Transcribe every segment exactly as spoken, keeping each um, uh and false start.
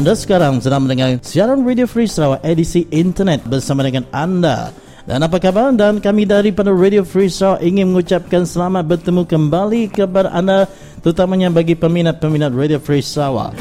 Anda sekarang sedang mendengar siaran Radio Free Sarawak edisi internet bersama dengan anda. Dan apa khabar? Dan kami daripada Radio Free Sarawak ingin mengucapkan selamat bertemu kembali kepada anda, terutamanya bagi peminat-peminat Radio Free Sarawak.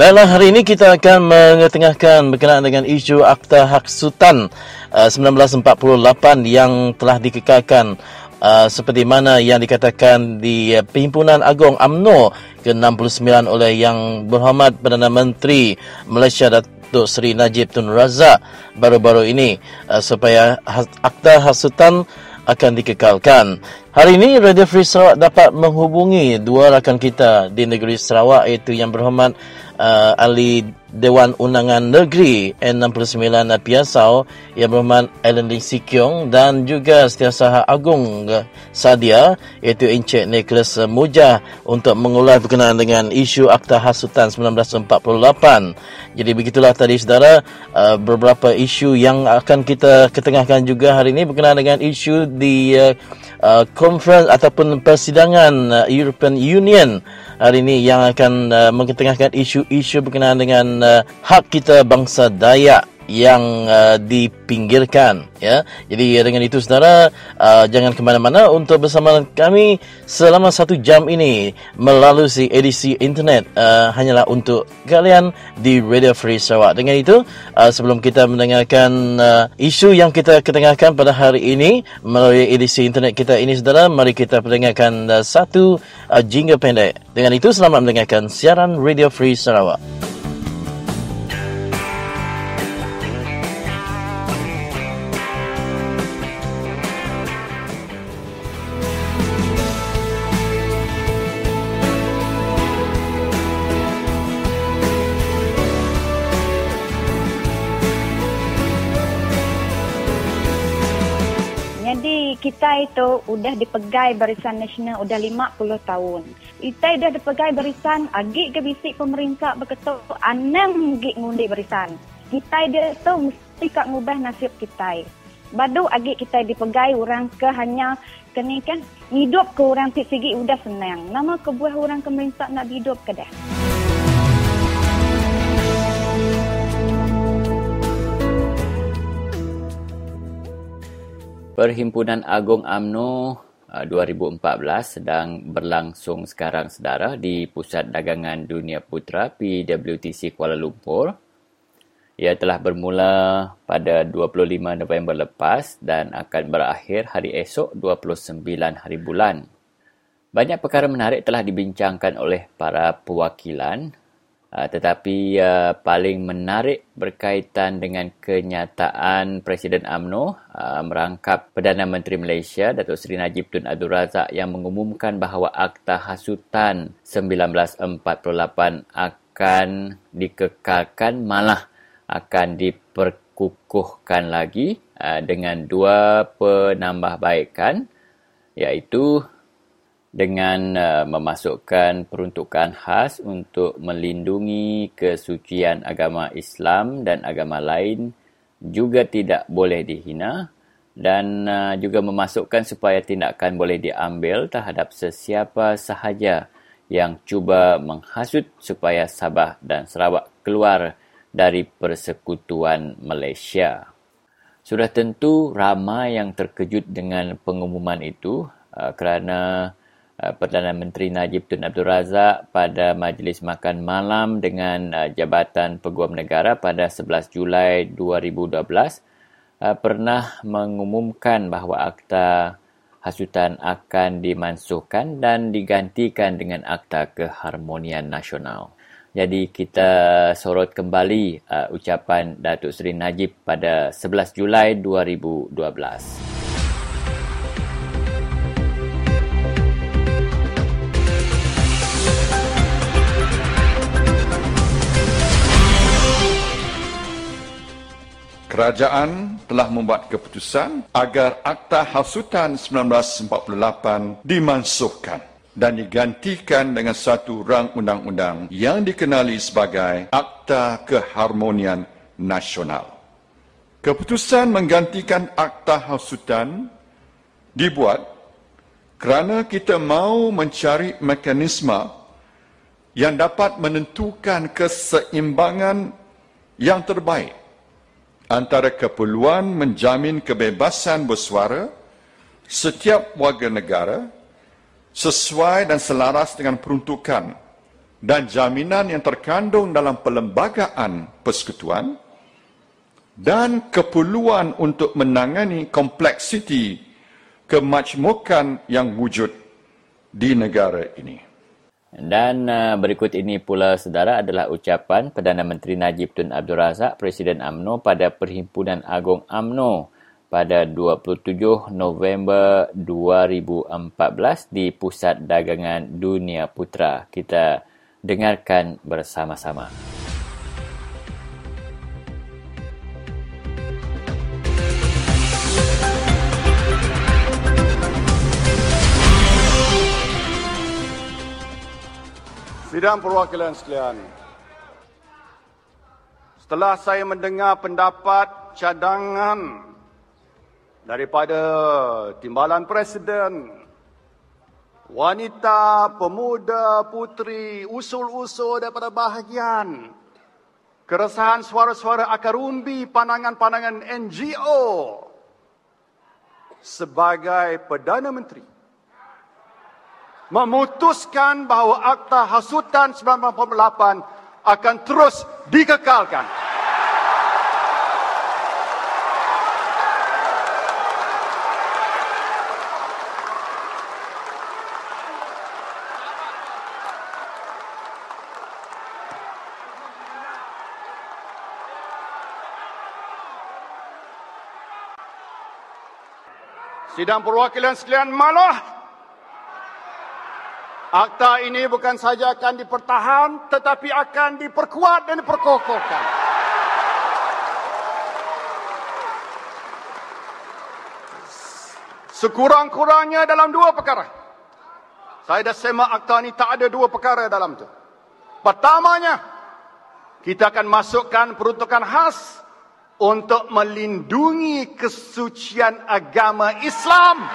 Baiklah, hari ini kita akan mengetengahkan berkenaan dengan isu Akta Hasutan uh, seribu sembilan ratus empat puluh lapan yang telah dikekalkan. Uh, seperti mana yang dikatakan di uh, Perhimpunan Agong U M N O ke enam puluh sembilan oleh Yang Berhormat Perdana Menteri Malaysia Datuk Seri Najib Tun Razak baru-baru ini uh, supaya has- Akta Hasutan akan dikekalkan. Hari ini Radio Free Sarawak dapat menghubungi dua rakan kita di negeri Sarawak, iaitu Yang Berhormat uh, Ali Dewan Undangan Negeri N enam puluh sembilan Piasau, Yang Berhormat Alan Ling Sie Kiong, dan juga Setiausaha Agung Sadia, iaitu Encik Nicholas Mujah, untuk mengulas berkenaan dengan isu Akta Hasutan seribu sembilan ratus empat puluh lapan. Jadi begitulah tadi saudara, beberapa isu yang akan kita ketengahkan juga hari ini berkenaan dengan isu di conference ataupun persidangan European Union hari ini yang akan mengetengahkan isu-isu berkenaan dengan Uh, hak kita bangsa Dayak yang uh, dipinggirkan, ya. Jadi dengan itu saudara, uh, jangan ke mana-mana untuk bersama kami selama satu jam ini melalui si edisi internet uh, hanyalah untuk kalian di Radio Free Sarawak. Dengan itu, uh, sebelum kita mendengarkan uh, isu yang kita ketengahkan pada hari ini melalui edisi internet kita ini saudara, mari kita pendengarkan uh, satu uh, jingle pendek. Dengan itu, selamat mendengarkan siaran Radio Free Sarawak. Kita itu sudah dipegai Barisan Nasional sudah lima puluh tahun. Kita sudah dipegai Barisan, agik ke bisik pemerintah berketuk anam agik ngundi Barisan. Kita dia tu mesti kak ngubah nasib kita. Badu agik kita dipegai orang ke hanya kena kan hidup ke orang ti sigi sudah senang. Nama ke buah orang pemerintah nak hidup ke dah. Perhimpunan Agong U M N O dua ribu empat belas sedang berlangsung sekarang saudara di Pusat Dagangan Dunia Putra P W T C Kuala Lumpur. Ia telah bermula pada dua puluh lima November lepas dan akan berakhir hari esok dua puluh sembilan hari bulan. Banyak perkara menarik telah dibincangkan oleh para perwakilan, tetapi uh, paling menarik berkaitan dengan kenyataan Presiden U M N O uh, merangkap Perdana Menteri Malaysia Datuk Seri Najib Tun Abdul Razak yang mengumumkan bahawa Akta Hasutan seribu sembilan ratus empat puluh lapan akan dikekalkan, malah akan diperkukuhkan lagi uh, dengan dua penambahbaikan, iaitu dengan uh, memasukkan peruntukan khas untuk melindungi kesucian agama Islam dan agama lain juga tidak boleh dihina, dan uh, juga memasukkan supaya tindakan boleh diambil terhadap sesiapa sahaja yang cuba menghasut supaya Sabah dan Sarawak keluar dari Persekutuan Malaysia. Sudah tentu ramai yang terkejut dengan pengumuman itu uh, kerana Perdana Menteri Najib Tun Abdul Razak pada majlis makan malam dengan Jabatan Peguam Negara pada sebelas Julai dua ribu dua belas pernah mengumumkan bahawa Akta Hasutan akan dimansuhkan dan digantikan dengan Akta Keharmonian Nasional. Jadi kita sorot kembali uh, ucapan Datuk Seri Najib pada sebelas Julai dua ribu dua belas. Kerajaan telah membuat keputusan agar Akta Hasutan seribu sembilan ratus empat puluh lapan dimansuhkan dan digantikan dengan satu rang undang-undang yang dikenali sebagai Akta Keharmonian Nasional. Keputusan menggantikan Akta Hasutan dibuat kerana kita mahu mencari mekanisme yang dapat menentukan keseimbangan yang terbaik antara keperluan menjamin kebebasan bersuara setiap warga negara sesuai dan selaras dengan peruntukan dan jaminan yang terkandung dalam perlembagaan persekutuan dan keperluan untuk menangani kompleksiti kemajmukan yang wujud di negara ini. Dan berikut ini pula, saudara, adalah ucapan Perdana Menteri Najib Tun Abdul Razak, Presiden UMNO, pada Perhimpunan Agong UMNO pada dua puluh tujuh November dua ribu empat belas di Pusat Dagangan Dunia Putra. Kita dengarkan bersama-sama. Sidang perwakilan sekalian, setelah saya mendengar pendapat cadangan daripada Timbalan Presiden, wanita, pemuda, puteri, usul-usul daripada bahagian, keresahan suara-suara akar umbi, pandangan-pandangan N G O, sebagai Perdana Menteri memutuskan bahawa Akta Hasutan seribu sembilan ratus lapan akan terus dikekalkan. Sidang perwakilan sekalian, malah akta ini bukan saja akan dipertahan, tetapi akan diperkuat dan diperkokohkan. Sekurang-kurangnya dalam dua perkara. Saya dah semak akta ini tak ada dua perkara dalam tu. Pertamanya, kita akan masukkan peruntukan khas untuk melindungi kesucian agama Islam.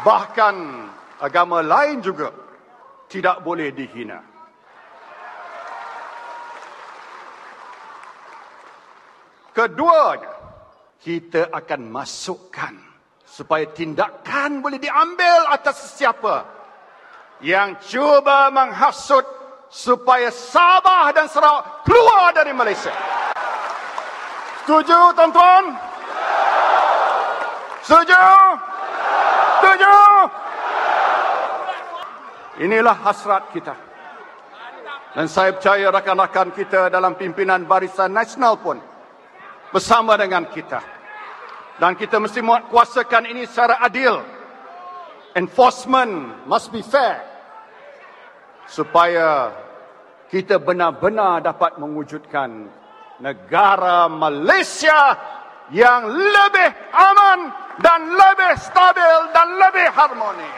Bahkan agama lain juga tidak boleh dihina. Keduanya, kita akan masukkan supaya tindakan boleh diambil atas sesiapa yang cuba menghasut supaya Sabah dan Sarawak keluar dari Malaysia. Setuju, tuan-tuan? Setuju? Setuju? Inilah hasrat kita. Dan saya percaya rakan-rakan kita dalam pimpinan Barisan Nasional pun bersama dengan kita. Dan kita mesti kuasakan ini secara adil. Enforcement must be fair. Supaya kita benar-benar dapat mewujudkan negara Malaysia yang lebih aman dan lebih stabil dan lebih harmoni.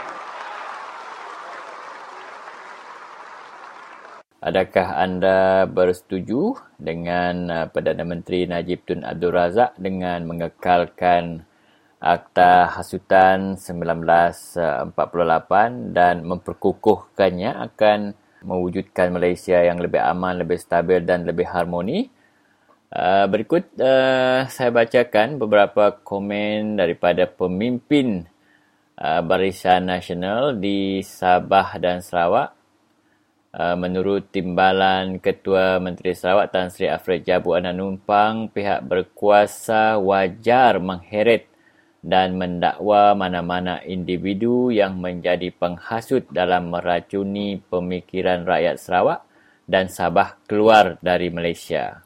Adakah anda bersetuju dengan Perdana Menteri Najib Tun Abdul Razak dengan mengekalkan Akta Hasutan seribu sembilan ratus empat puluh lapan dan memperkukuhkannya akan mewujudkan Malaysia yang lebih aman, lebih stabil dan lebih harmoni? Uh, berikut uh, saya bacakan beberapa komen daripada pemimpin uh, Barisan Nasional di Sabah dan Sarawak. Uh, menurut Timbalan Ketua Menteri Sarawak Tan Sri Alfred Jabu anak Numpang, pihak berkuasa wajar mengheret dan mendakwa mana-mana individu yang menjadi penghasut dalam meracuni pemikiran rakyat Sarawak dan Sabah keluar dari Malaysia.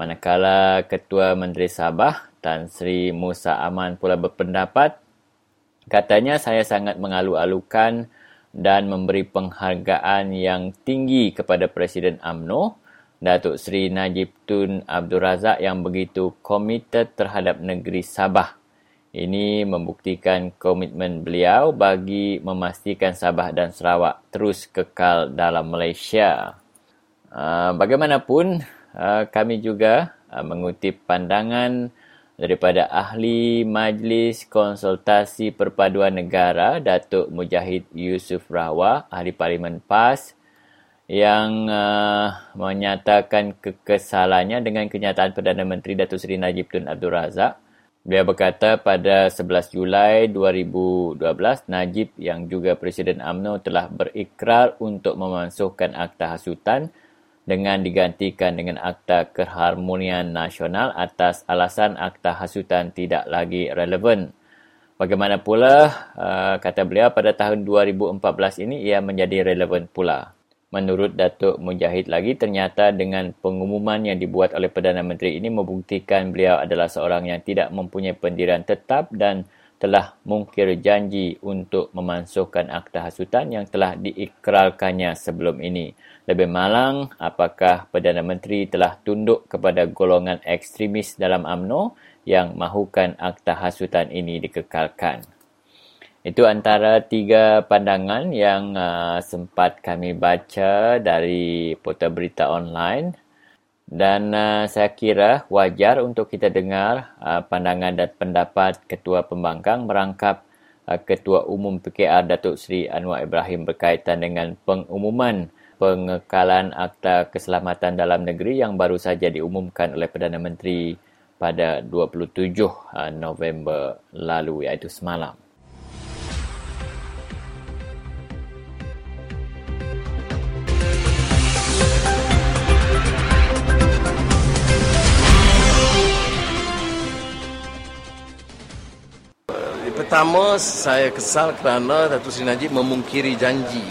Manakala Ketua Menteri Sabah, Tan Sri Musa Aman pula berpendapat, katanya saya sangat mengalu-alukan dan memberi penghargaan yang tinggi kepada Presiden UMNO, Datuk Seri Najib Tun Abdul Razak yang begitu komited terhadap negeri Sabah. Ini membuktikan komitmen beliau bagi memastikan Sabah dan Sarawak terus kekal dalam Malaysia. Uh, bagaimanapun, Uh, kami juga uh, mengutip pandangan daripada Ahli Majlis Konsultasi Perpaduan Negara Datuk Mujahid Yusuf Rahwa, Ahli Parlimen PAS, yang uh, menyatakan kekesalannya dengan kenyataan Perdana Menteri Datuk Seri Najib Tun Abdul Razak. Beliau berkata pada sebelas Julai dua ribu dua belas, Najib yang juga Presiden U M N O telah berikrar untuk memansuhkan Akta Hasutan dengan digantikan dengan Akta Keharmonian Nasional atas alasan Akta Hasutan tidak lagi relevan. Bagaimana pula, uh, kata beliau, pada tahun dua ribu empat belas ini ia menjadi relevan pula. Menurut Datuk Mujahid lagi, ternyata dengan pengumuman yang dibuat oleh Perdana Menteri ini membuktikan beliau adalah seorang yang tidak mempunyai pendirian tetap dan telah mungkir janji untuk memansuhkan Akta Hasutan yang telah diikrarkannya sebelum ini. Lebih malang, apakah Perdana Menteri telah tunduk kepada golongan ekstremis dalam U M N O yang mahukan Akta Hasutan ini dikekalkan? Itu antara tiga pandangan yang uh, sempat kami baca dari portal berita online, dan uh, saya kira wajar untuk kita dengar uh, pandangan dan pendapat Ketua Pembangkang merangkap uh, Ketua Umum P K R Datuk Seri Anwar Ibrahim berkaitan dengan pengumuman pengekalan Akta Keselamatan Dalam Negeri yang baru saja diumumkan oleh Perdana Menteri pada dua puluh tujuh November lalu, iaitu semalam. Pertama, saya kesal kerana Datuk Seri Najib memungkiri janji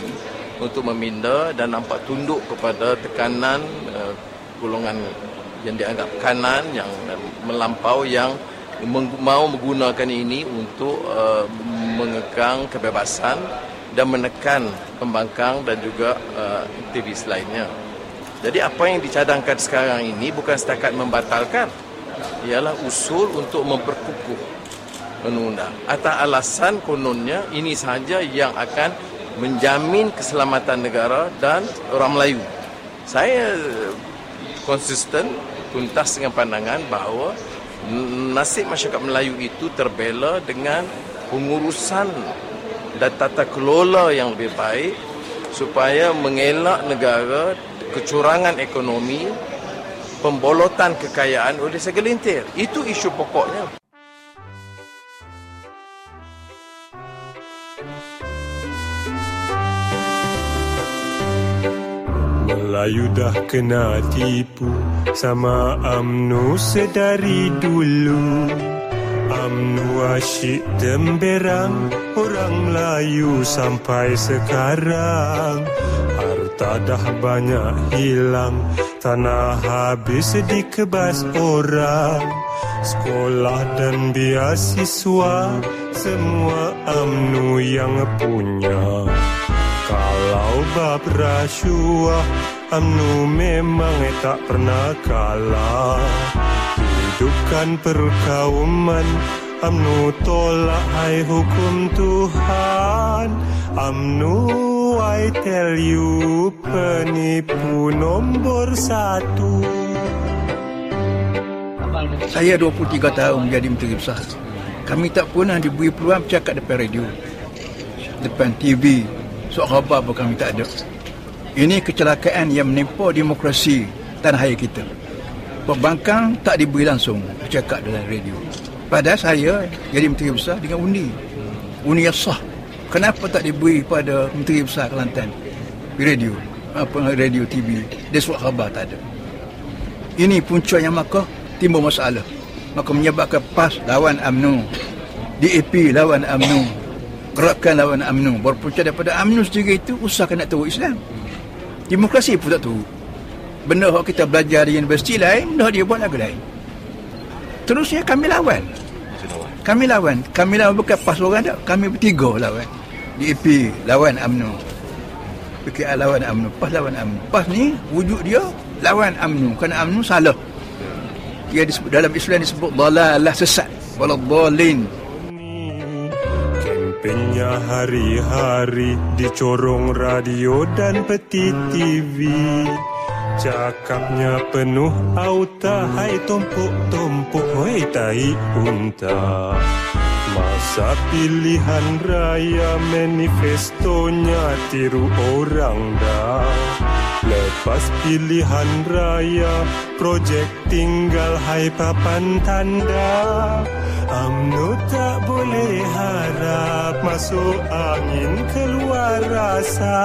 untuk meminda dan nampak tunduk kepada tekanan uh, golongan yang dianggap kanan yang uh, melampau yang meng- mahu menggunakan ini untuk uh, mengekang kebebasan dan menekan pembangkang dan juga uh, aktivis lainnya. Jadi apa yang dicadangkan sekarang ini bukan setakat membatalkan, ialah usul untuk memperkukuh undang-undang atas alasan kononnya ini sahaja yang akan menjamin keselamatan negara dan orang Melayu. Saya konsisten tuntas dengan pandangan bahawa nasib masyarakat Melayu itu terbela dengan pengurusan dan tata kelola yang lebih baik supaya mengelak negara kecurangan ekonomi, pembolotan kekayaan oleh segelintir. Itu isu pokoknya. Melayu dah kena tipu sama U M N O sedari dulu. U M N O asyik temberang orang Melayu sampai sekarang. Harta dah banyak hilang, tanah habis dikebas orang. Sekolah dan biasiswa semua U M N O yang punya. Kalau bab rasuah U M N O memang tak pernah kalah. Hidupkan perkauman, U M N O tolak hai hukum Tuhan. U M N O, I tell you, penipu nombor satu. Saya dua puluh tiga tahun menjadi Menteri Besar. Kami tak pernah diberi peluang bercakap depan radio, depan T V. Soal khabar pun kami tak ada. Ini kecelakaan yang menimpa demokrasi tanah air kita. Pembangkang tak diberi langsung bercakap dalam radio. Padahal saya jadi Menteri Besar dengan undi. Undi yang sah. Kenapa tak diberi pada Menteri Besar Kelantan? Radio, apa radio T V, dia surat khabar tak ada. Ini punca yang maka timbul masalah. Maka menyebabkan PAS lawan U M N O, D A P lawan U M N O, Gerakan lawan U M N O. Berpunca daripada U M N O sendiri itu usahakan nak teruk Islam. Demokrasi pun tak tahu. Benda yang kita belajar di universiti lain, benda dia buat lagu lain. Terusnya kami lawan. Kami lawan. Kami lawan bukan PAS orang tak. Kami bertiga lawan. D A P lawan U M N O. P K R lawan U M N O. PAS lawan U M N O. PAS ni wujud dia lawan U M N O. Kerana U M N O salah. Dia disebut, dalam Islam disebut dalalah sesat. Waladhalin. Penya hari-hari di corong radio dan peti T V. Cakapnya penuh auta, hai tumpuk-tumpuk, hoi tai unta. Masa pilihan raya manifestonya tiru orang dah. Lepas pilihan raya projek tinggal hai papan tanda. UMNO tak boleh harap masuk angin keluar rasa.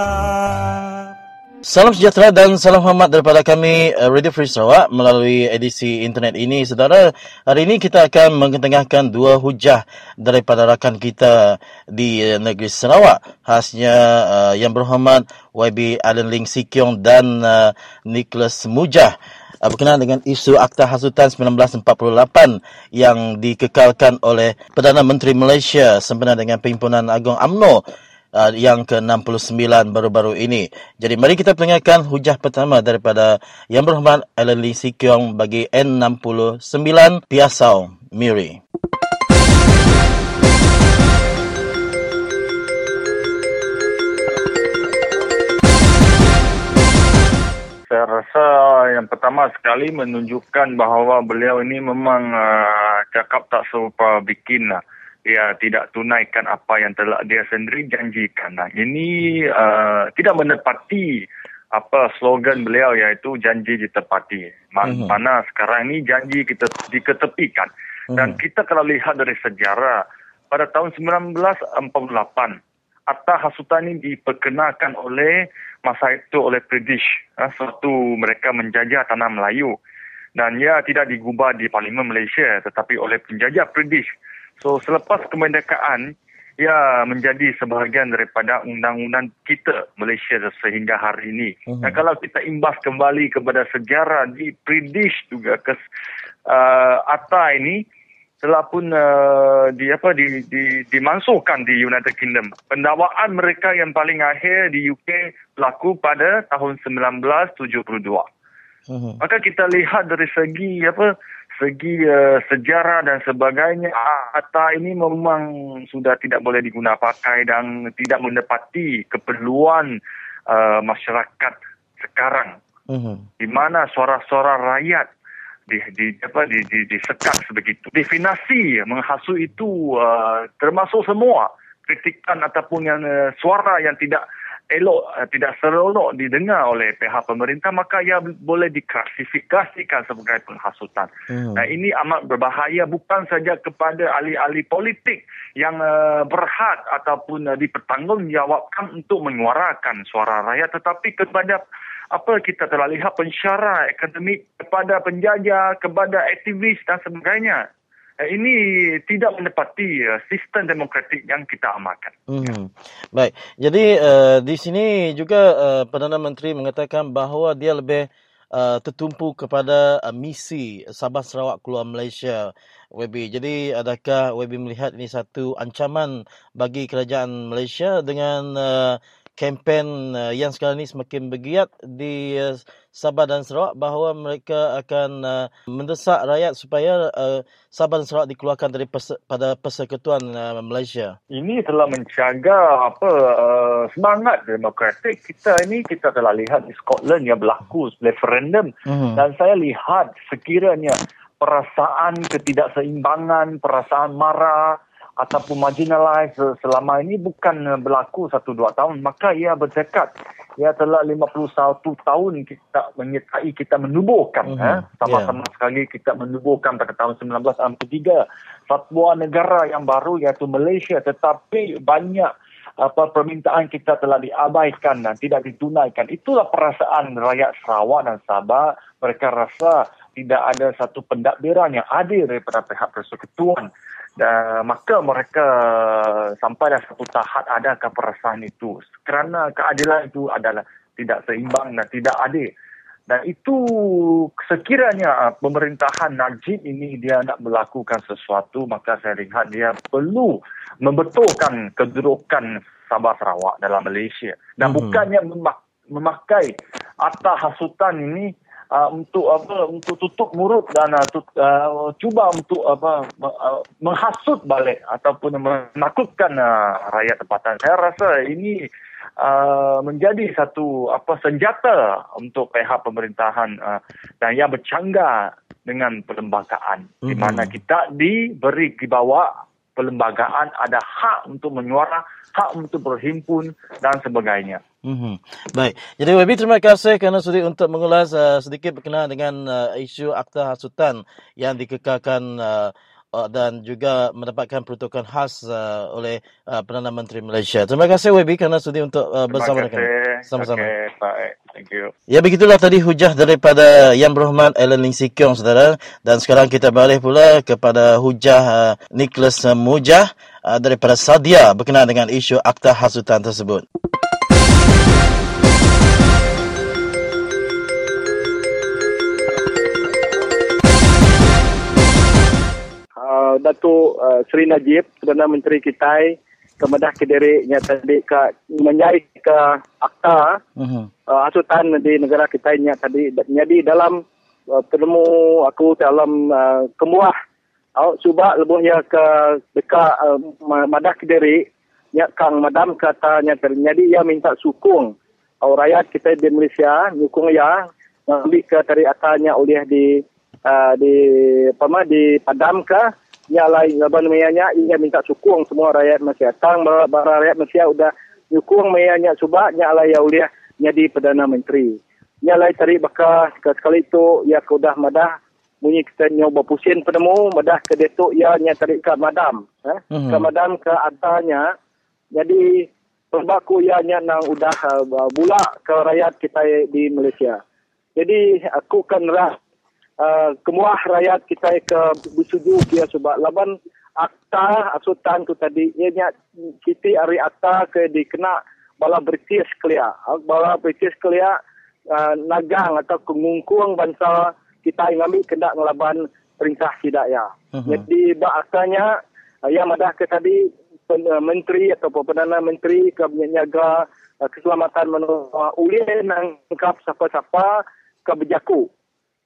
Salam sejahtera dan salam hormat daripada kami Radio Free Sarawak melalui edisi internet ini. Saudara, hari ini kita akan mengetengahkan dua hujah daripada rakan kita di negeri Sarawak, khasnya uh, yang berhormat Y B Alan Ling Sie Kiong dan uh, Nicholas Mujah, uh, berkenaan dengan isu Akta Hasutan seribu sembilan ratus empat puluh lapan yang dikekalkan oleh Perdana Menteri Malaysia sempena dengan Perhimpunan Agong U M N O Uh, yang ke enam puluh sembilan baru-baru ini. Jadi mari kita dengarkan hujah pertama daripada Yang Berhormat Alan Ling Sie Kiong bagi N enam puluh sembilan Piasau, Miri. Saya rasa yang pertama sekali menunjukkan bahawa beliau ini memang uh, cakap tak serupa bikin lah. Ia tidak tunaikan apa yang telah dia sendiri janjikan. Nah, ini uh, tidak menepati apa slogan beliau, iaitu janji ditepati. Mm-hmm. Mana sekarang ini janji kita diketepikan. Mm-hmm. Dan kita kalau lihat dari sejarah, pada tahun seribu sembilan ratus empat puluh lapan, Akta Hasutan ini diperkenalkan oleh masa itu oleh British. Ha, suatu mereka menjajah tanah Melayu. Dan ia tidak digubah di Parlimen Malaysia, tetapi oleh penjajah British. So, selepas kemerdekaan, ia menjadi sebahagian daripada undang-undang kita Malaysia sehingga hari ini. Uh-huh. Dan kalau kita imbas kembali kepada sejarah di British juga, kes, uh, Akta ini telah pun uh, di, apa, di, di, dimansuhkan di United Kingdom. Pendakwaan mereka yang paling akhir di U K berlaku pada tahun seribu sembilan ratus tujuh puluh dua. Uh-huh. Maka kita lihat dari segi apa... segi uh, sejarah dan sebagainya, Akta ini memang sudah tidak boleh diguna pakai dan tidak mendapati keperluan uh, masyarakat sekarang. Uh-huh. Di mana suara-suara rakyat di, di, apa, di, di, disekat sebegitu. Definasi menghasut itu uh, termasuk semua kritikan ataupun yang, uh, suara yang tidak elok, tidak seronok didengar oleh pihak pemerintah, maka ia boleh diklasifikasikan sebagai penghasutan. Hmm. Nah, ini amat berbahaya bukan saja kepada ahli-ahli politik yang uh, berhad ataupun uh, dipertanggungjawabkan untuk menyuarakan suara rakyat, tetapi kepada apa kita telah lihat pensyarah akademik, kepada penjajah, kepada aktivis dan sebagainya. Ini tidak menepati sistem demokratik yang kita amalkan. Hmm. Baik. Jadi uh, di sini juga uh, Perdana Menteri mengatakan bahawa dia lebih uh, tertumpu kepada uh, misi Sabah Sarawak Keluar Malaysia, Y B. Jadi adakah Y B melihat ini satu ancaman bagi kerajaan Malaysia dengan uh, kempen uh, yang sekarang ini semakin bergiat di uh, Sabah dan Sarawak, bahawa mereka akan uh, mendesak rakyat supaya uh, Sabah dan Sarawak dikeluarkan dari perse- pada Persekutuan uh, Malaysia. Ini telah menjaga apa uh, semangat demokratik kita ini. Kita telah lihat di Scotland yang berlaku referendum. Mm-hmm. Dan saya lihat sekiranya perasaan ketidakseimbangan, perasaan marah ataupun marginalised selama ini bukan berlaku satu dua tahun, maka ia berdekat. Ia telah lima puluh satu tahun kita menyertai, kita menubuhkan. Mm-hmm. eh? Sama-sama yeah. sekali kita menubuhkan pada tahun seribu sembilan ratus enam puluh tiga fatwa negara yang baru iaitu Malaysia, tetapi banyak apa permintaan kita telah diabaikan dan tidak ditunaikan. Itulah perasaan rakyat Sarawak dan Sabah. Mereka rasa tidak ada satu pentadbiran yang adil daripada pihak persekutuan. Dan maka mereka sampai dah satu tahap ada keperasaan itu, kerana keadilan itu adalah tidak seimbang dan tidak adil. Dan itu sekiranya pemerintahan Najib ini dia nak melakukan sesuatu, maka saya lihat dia perlu membetulkan kedudukan Sabah Sarawak dalam Malaysia. Dan hmm. bukannya memakai Akta Hasutan ini Uh, untuk apa untuk tutup mulut dan uh, tut, uh, cuba untuk apa uh, menghasut balik ataupun menakutkan uh, rakyat tempatan. Saya rasa ini uh, menjadi satu apa senjata untuk pihak pemerintahan uh, dan yang bercanggah dengan perlembagaan, mm-hmm. di mana kita diberi di bawah perlembagaan ada hak untuk menyuara, hak untuk berhimpun dan sebagainya. Mm-hmm. Baik, jadi Wabi, terima kasih kerana sudi untuk mengulas uh, sedikit berkenaan dengan uh, isu Akta Hasutan yang dikekalkan uh, uh, dan juga mendapatkan peruntukan khas uh, oleh uh, Perdana Menteri Malaysia. Terima kasih Wabi kerana sudi untuk uh, bersama dengan kami. Sama-sama. Okay, baik. Thank you. Ya, begitulah tadi hujah daripada Yang Berhormat Alan Ling Sie Kiong, saudara. Dan sekarang kita balik pula kepada hujah uh, Nicholas Mujah uh, daripada Sadia berkenaan dengan isu Akta Hasutan tersebut. Datuk uh, Seri Najib, Perdana Menteri kita kemedah kederiknya tadi ke menjai ke akta uh-huh. uh, hasutan di negara kita nya tadi jadi dalam uh, penemu aku dalam uh, kemuah au cuba lebuhnya ke dekat uh, madah kederik nya kang madam katanya terjadi ia minta sukung au rakyat kita di Malaysia sukung ya ambil ke tari atanya oleh di uh, di pama di padam ke nya lain apa namanya ia minta sokong semua rakyat Malaysia tang bara rakyat Malaysia sudah nyukung mayanya cuba nya alai uliah jadi Perdana Menteri nya lai tarik bakal sekali tu ia kudah madah bunyi kita nyoba pusing penemu madah ke detok ia nya tarik ke madam eh mm-hmm. ke madam ke atanya jadi perbaku ia nya nang udah uh, bula ke rakyat kita di Malaysia jadi aku kan rasa Uh, kemuah rakyat kita ke bersuju dia sebab laban akta hasutan tu tadi ianya kita hari akta ke dikena bala British kelia bala British kelia uh, nagang atau kengungkuang bangsa kita yang ambil kendak ngelaban perintah tidak ya uh-huh. jadi bak aktanya uh, yang madah ke tadi pen, uh, menteri atau Perdana Menteri ke menjaga uh, keselamatan menua uh, ulin nangkap siapa-siapa ke berjaku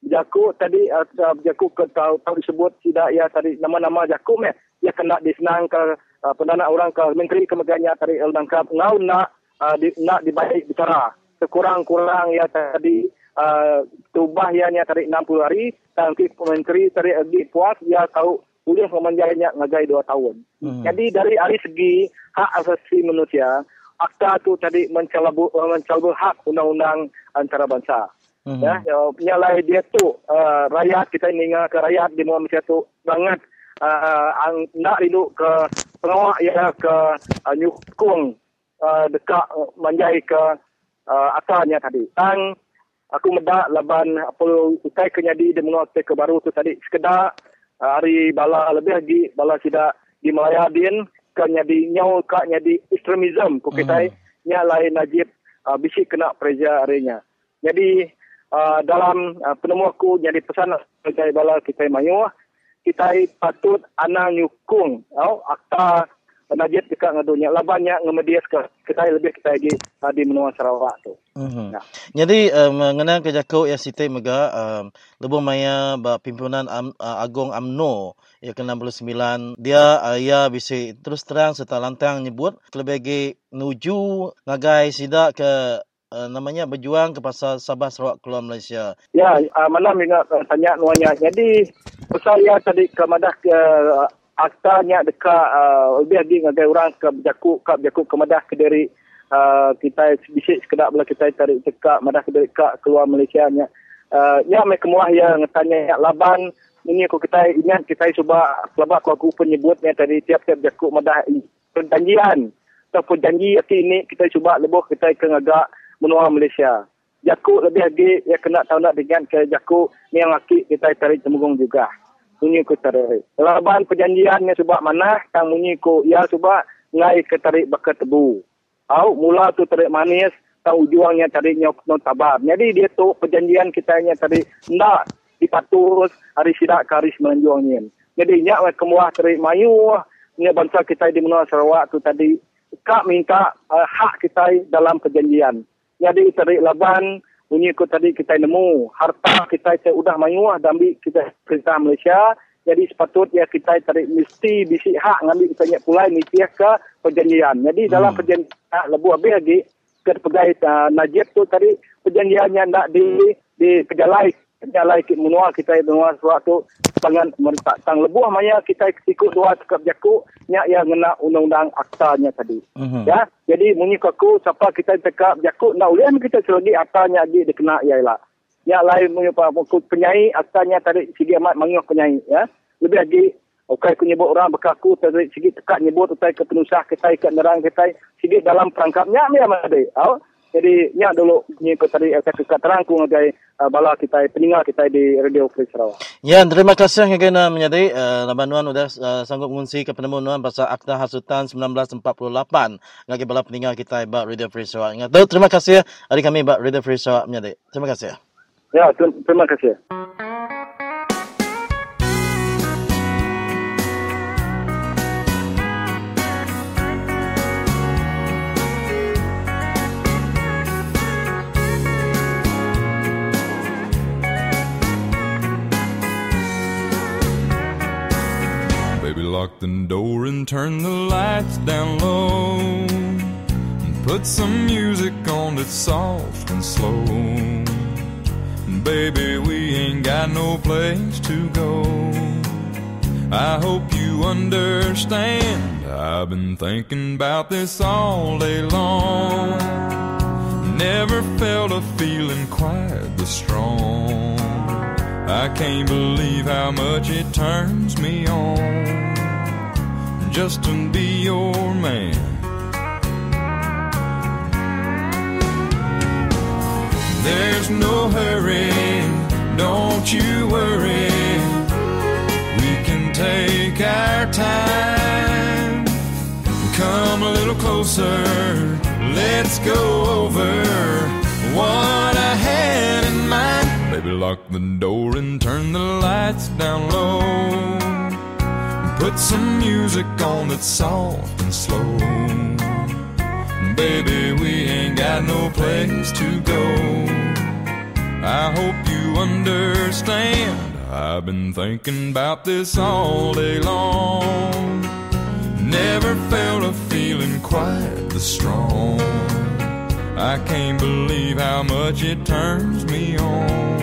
Jaku tadi uh, Jaku ke tahu, tahu disebut tidak ya tadi nama-nama Jaku meh dia kena disenang ke uh, perdana orang ke menteri kementeriannya tadi lengkap ngau nak uh, di, nak dibaik bicara sekurang-kurang ya tadi uh, tubah ianya tadi enam puluh hari nanti menteri tadi di puas dia tahu boleh memanjainya ngagai dua tahun. Hmm. Jadi dari dari segi hak asasi manusia akta tu tadi mencalbu mencalbu hak undang-undang antarabangsa. Mm-hmm. Ya, nyalai dia tu uh, rakyat kita ingat ke rakyat di Malaysia tu sangat uh, nak rindu ke pengawak ya ke uh, nyukung uh, dekat uh, manjai ke uh, atasnya tadi. Tang aku medak laban perlu utai kenyadi di menguasai ke baru tu tadi sekedar uh, hari bala lebih lagi bala tidak di Malaya din kenyadi nyau ke nyadi ekstremism ku kita mm-hmm. nyalai Najib uh, bisik kena preja harinya. Jadi Uh, dalam uh, penemu aku jadi pesan sebagai bala kita mayuh kita patut anang nyukung oh, akta Najib dekat ngadunya labannya ngemedias ke kita lebih kita di uh, di menua Sarawak tu. Mm-hmm. Nah. Jadi uh, mengenai kejakau yang sitai mega uh, lebuh maya Perhimpunan um, uh, Agong U M N O yang ke-enam puluh sembilan dia uh, ia bisa terus terang serta lantang nyebut kelebih nuju ngagai sida ke Uh, namanya berjuang ke pasal Sabah Sarawak Keluar Malaysia. Ya, uh, malam ingat uh, tanya nuanya. Jadi pasal ya tadi ke madah ke uh, aktanya dekat uh, lebih lagi ngagai orang ke berjaku ke berjaku ke madah ke dari uh, kita bisik sekedak bila kita tarik dekat madah ke dari ke Keluar Malaysia nya. Uh, ya mai kemuah yang tanya ya, laban ini aku kita ingat kita cuba pelabak aku penyebutnya tadi tiap-tiap berjaku madah perjanjian ataupun janji ini kita cuba lebih kita ke ngagak menua Malaysia. Jaku lebih lagi yang kena tahu nak dengan ke Jaku ni yang laki kita tarik temunggung juga. Munyi ku tarik. Laban perjanjiannya sebab mana tang munyi ku ia sebab ngai ke tarik bakar tebu. Au mula tu tarik manis tang ujuangnya tarik nyok non tabar. Jadi dia tu perjanjian kitanya tarik nak dipatus hari sidak karis menjuangnya. Jadi nya kemuah tarik mayu nya bangsa kita di menua Sarawak tu tadi kak minta uh, hak kita dalam perjanjian. Jadi tarik laban Bunyi ko tadi kita nemu harta kita sudah mayuah dambi kita perintah Malaysia, jadi sepatutnya kita tarik mesti bisik hak ngambil kita nyak pulai nitiah ke perjanjian. Jadi dalam hmm. perjanjian ah, lebih habis lagi ke pegawai uh, Najib tu tadi perjanjiannya nak di di kejalai kejalai kita menua kita menua suatu tangan mertak tang lebuh maya kita ikut dua cakap jaku nyak yang kena undang-undang aktanya tadi. Uh-huh. Ya. Jadi bunyi kaku siapa kita cakap jaku nak ulian kita selagi aktanya dia kena ialah. Ya lain punya penyanyi asalnya tarik segi amat mengok penyanyi ya lebih lagi okey aku nyebut orang berkaku tarik segi tekak nyebut utai ke penusah ketai ke nerang ketai segi dalam perangkapnya dia mesti au jadi nya dulu ni ke tadi saya kekat terang ku ngagai bala kita peninggal kita di Radio Free Sarawak. Ya terima kasih kerana menyadari uh, Abang Nuan sudah uh, sanggup mengungsi ke penemuan Nuan pasal Akta Hasutan seribu sembilan ratus empat puluh lapan bagi bala peninggal kita bak Radio Free Sarawak. Ingat tu terima kasih hari kami bak Radio Free Sarawak menyadari. Terima kasih. Ya, terima kasih. Baby, lock the door and turn the lights down low and put some music on that's soft and slow. Baby, we ain't got no place to go. I hope you understand. I've been thinking about this all day long. Never felt a feeling quite this strong. I can't believe how much it turns me on just to be your man. There's no hurry, don't you worry. We can take our time. Come a little closer, let's go over what I had in mind. Baby, lock the door and turn the lights down low. Put some music on that's soft and slow. Baby, we ain't got no place to go. I hope you understand. I've been thinking about this all day long. Never felt a feeling quite this strong. I can't believe how much it turns me on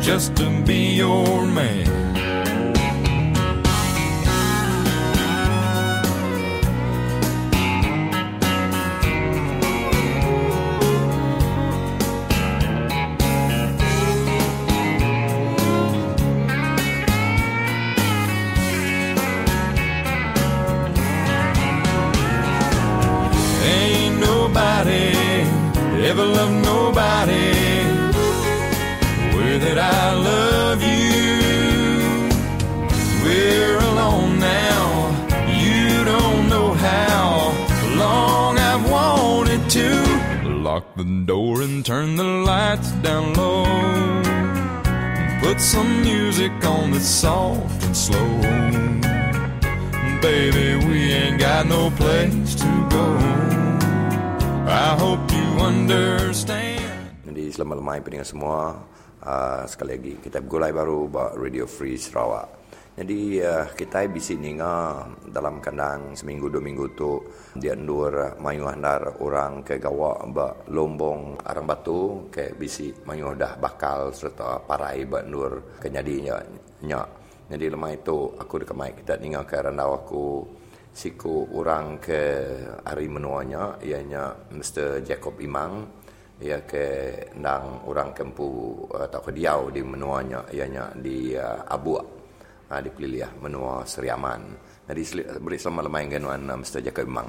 just to be your man. Ever love nobody way that I love you. We're alone now, you don't know how long I've wanted to. Lock the door and turn the lights down low. Put some music on that's soft and slow. Baby, we ain't got no place to go. I hope you understand. Jadi selamat malam pendengar semua. Uh, sekali lagi kita bergulai baru buat Radio Free Sarawak. Jadi uh, kita bisi ninga dalam kandang seminggu dua minggu tu dia endur mayuh handar orang ke gawak buat lombong arang batu ke bisi mayuh dah bakal serta parai buat endur kenyadinya nyak. Jadi lemah itu aku dekamai kita ninga ke randau aku. Siku orang ke hari menuanya ianya Mister Jacob Imang ia ke nang orang kempu atau ke Diau di menuanya ianya di uh, Abuak uh, di Keliliah menua Seri Aman. Jadi beri selamat lemai dengan Mister Jacob Imang.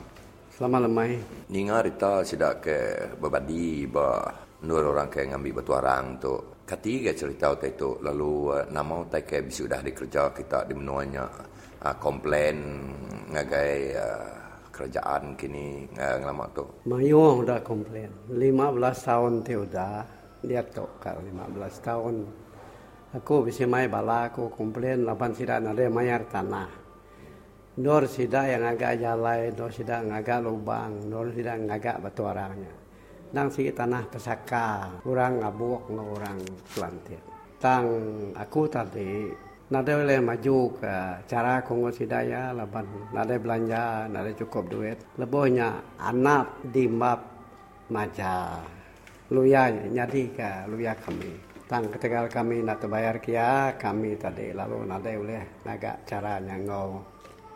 Selamat lemai. Ninga rita sidak ke berbadi ba nur orang ke ngambil batu arang tu. Ketiga cerita itu lalu uh, nama utai ke bisu dah dikerja kita di menuanya. Uh, komplain ngagai uh, kerajaan kini uh, ngelama tu. Mayung dah komplain. lima belas tahun tu dah dia tokar lima belas tahun. Aku bisa mai bala aku komplain lapan sida nade mayar tanah. Dor sida yang agak jalai, dor sida agak lubang, dor sida agak batu arangnya. nang si tanah pesaka orang ngabuok no orang Kelantan. Tang aku tadi nada boleh maju ke cara kongsi daya laban nada belanja nada cukup duit lebihnya anak di map maja luya jadi ke luya kami tang ketika kami nak terbayar kia kami tadi lalu nada boleh naga cara nyangau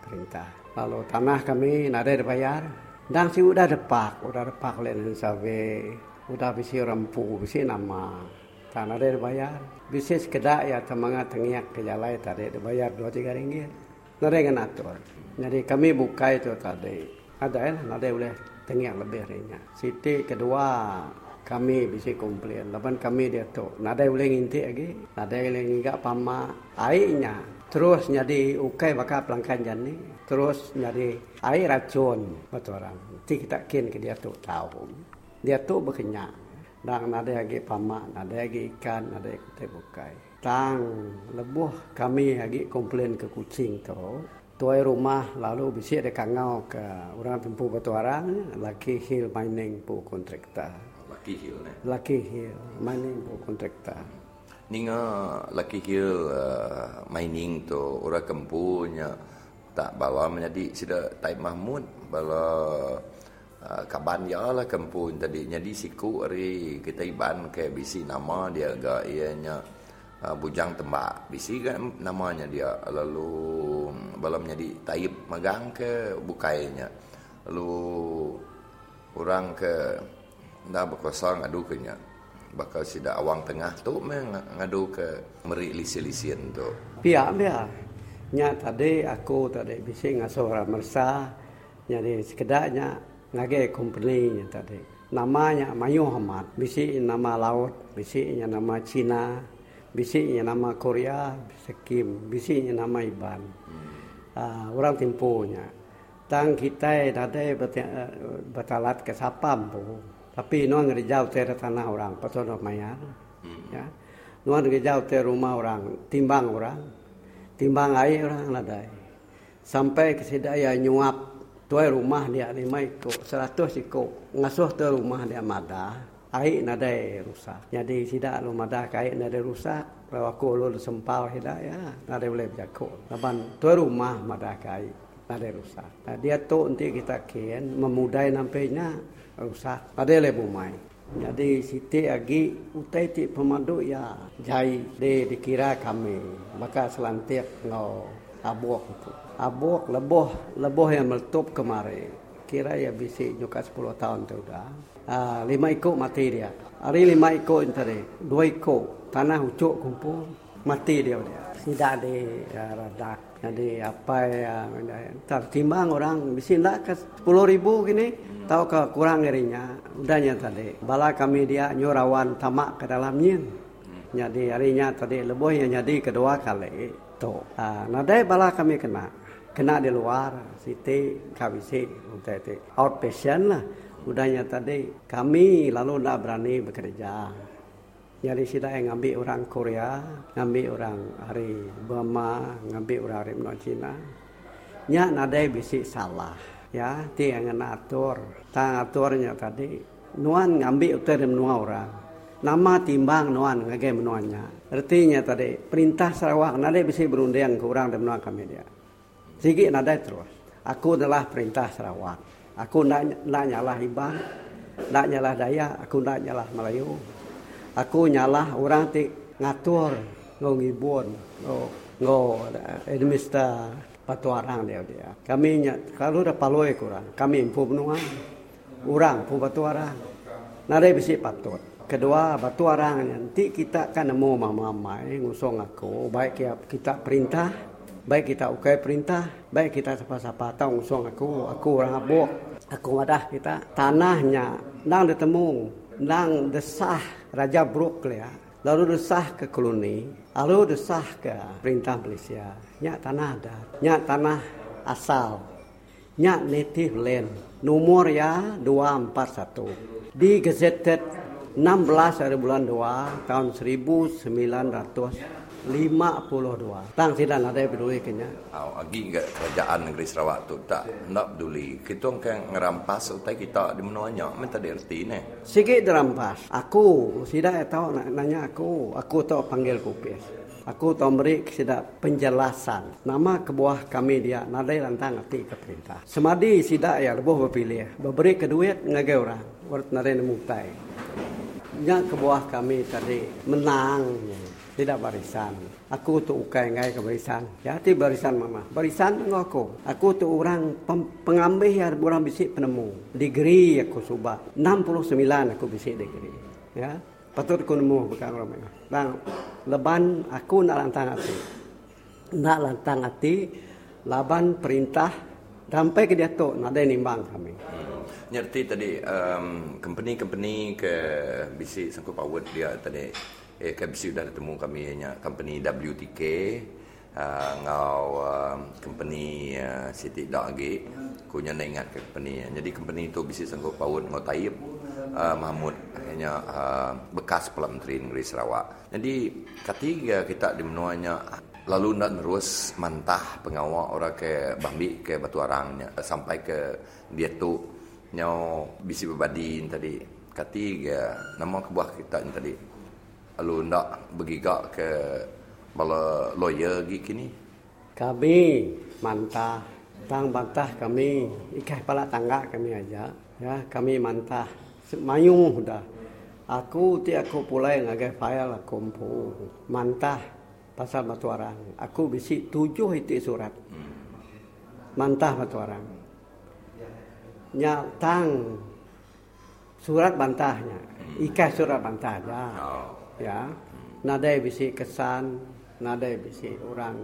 perintah lalu tanah kami nada terbayar dan si udah depak udah depak lain sawe udah bisi rempu bisi nama tanah nada terbayar. Bisnis kedak ya temangat tengiak ke jalai tadi dibayar dua tiga ringgit. Nada kena atur. Jadi kami buka itu tadi. Ada lah nada boleh tengiak lebih ringan. Siti kedua kami bisa komplain. Lepas kami dia tu nada boleh ngintik lagi. Nada boleh nginggak pama airnya. Terus jadi ukai bakal pelangkan jani. Terus jadi air racun betul orang. Ti kita kin ke dia tu tahu. Dia tu berkenyak. Dan ada lagi pamak, ada lagi ikan, ada lagi kutai bukai. Tang lebuh kami lagi komplain ke kucing tu. Tuai rumah lalu bisik dia kangau ke orang pimpu batu arang. Laki hill mining pu kontraktor. Laki hill eh? Laki hill mining pu kontraktor. Ninga laki hill uh, mining tu orang kempunya tak bawa menjadi sida Taib Mahmud bala Uh, kaban ya lah kampung tadi. Jadi siku hari kita iban ke bisi nama dia agak ianya uh, bujang tembak. Bisi kan namanya dia. Lalu balam jadi Taib magang ke bukainya. Lalu orang ke dah berkosong ngadu ke nya. Bakal sida awang tengah tu meng ngadu ke meri lisi-lisian tu. Pia-pia. Nya tadi aku tadi bisi ngasuh mersa. Jadi sekedaknya ngage company tadi namanya Mayu Ahmad bisi nama laut bisi nama Cina bisi nama Korea Sikkim bisi nama Iban uh, orang timpunya tang kita tadi betalat ke sapam bu tapi nuang rejau te tanah orang pasono mayar ya nuang rejau te rumah orang timbang orang timbang air orang ladai sampai kesidaya nyuap tuai rumah dia lima ikut, seratus ikut. Ngasuh tu rumah dia madah. Air nadai rusak. Jadi tidak lu madah air nadai rusak. Lalu aku lu sempau tidak ya. Nadai boleh berjakut. Lepas tuai rumah madah air nadai rusak. Nah, dia tu nanti kita kian memudai nampainya rusak. Nadai boleh bumai. Jadi siti lagi utai ti pemadu ya. Jai dia dikira kami. Maka selantik ngau abuak itu. Abok leboh leboh yang meletup kemarin kira ya bisi nyuka sepuluh tahun tu dah uh, lima ikut mati dia hari lima ikut tadi dua ikut tanah ucuk kumpul mati dia dia tidak di uh, radak jadi apa yang uh, timbang orang bisi nak ke sepuluh ribu gini tahu ke kurang dirinya udahnya tadi bala kami dia nyurawan tamak ke dalamnya jadi harinya tadi leboh yang jadi kedua kali tu uh, nadai bala kami kena kena di luar, siti, K B C, outpatient lah. Udahnya tadi, kami lalu tidak berani bekerja. Jadi sila yang ngambil orang Korea, ngambil orang hari Burma, ngambil orang hari Melayu Cina. Nya nadai bisik salah, ya, ti yang kena atur. Tang aturnya tadi, nuan ngambil utar menua orang. Nama timbang nuan ngagai menuanya. Artinya tadi, perintah Sarawak nadai bisik berundang ke orang dan menua kami dia. Sikit nadai terus. Aku adalah perintah Sarawak. Aku nak nak nyalah Iban, nak nyalah Dayak, aku nak nyalah Melayu. Aku nyalah orang ti ngatur ngong ibon, ngong ngong administer patu arang dia dia. Kami kalau dah paloi kurang, kami impu penuang, orang pu patu arang. Nadai bisi patut. Kedua batu arang nanti kita akan nemu mamai ngusung aku baik kita perintah. Baik kita ukai perintah, baik kita sapa-sapa tahu usung aku, aku orang abuk, aku wadah kita. Tanahnya, nang ditemung, nang desah Raja Bruk ya, lalu desah ke koloni, lalu desah ke perintah Malaysia. Nyak tanah ada, nyak tanah asal, nyak native land, nomor ya dua empat satu. Di gazetted enam belas hari bulan dua tahun seribu sembilan ratus. lima puluh dua. Tang sidan ada peduli kenya. Aw agi ke kerajaan negeri Sarawak tu tak nak peduli. Kita kan ngerampas utai kita di menuanya minta erti ne. Sikit dirampas. Aku sidak tahu nak nanya aku. Aku tahu panggil K P S. Aku tahu beri sidak penjelasan. Nama kebuah kami dia nadai lantang ati ke perintah. Semadi sidak ya lebih berpilih. Beri keduit ngagai orang. Wart nadai nemutai. Nya kebuah kami tadi menang. Tidak barisan. Aku tu ukai ngai ke barisan. Ya, ti barisan mama. Barisan dengan aku. Aku tu orang pem- pengambil yang orang bisik penemu. Degree aku subak. enam puluh sembilan aku bisik degree. Ya. Patut aku nemu bukan orang mengah. Bang, leban aku nak lantang hati. Nak lantang hati. Laban perintah. Sampai ke dia tu. Nak ada nimbang kami. Nyerti tadi, um, company-company ke bisik sangkut power dia tadi. Eh, kami sudah ketemu kami hanya company W T K, uh, ngau uh, company uh, Siti Dagi, aku hanya ingat company. Jadi company itu bisnis sanggup paut ngau Taib uh, Mahmud hanya uh, bekas Perdana Menteri Negeri Sarawak. Jadi ketiga kita di menuanya lalu nak terus mantah pengawal orang ke Bambi ke Batu Arangnya sampai ke dia tu nyau bisnis berbadi tadi. Ketiga nama kebuah kita tadi. Lalu nak bergigak ke bala lawyer gi kini? Kami mantah. Tang bantah kami. Ikai pala tangga kami aja. Ya, kami mantah. Mayung dah. Aku ti aku pulai ngagai file aku kumpul. Mantah pasal Batu Arang. Aku bisik tujuh itik surat. Mantah Batu Arang. Nya tang surat bantahnya. Ikai surat bantah aja. Oh. Ya, nadai bisi kesan, nadai bisi orang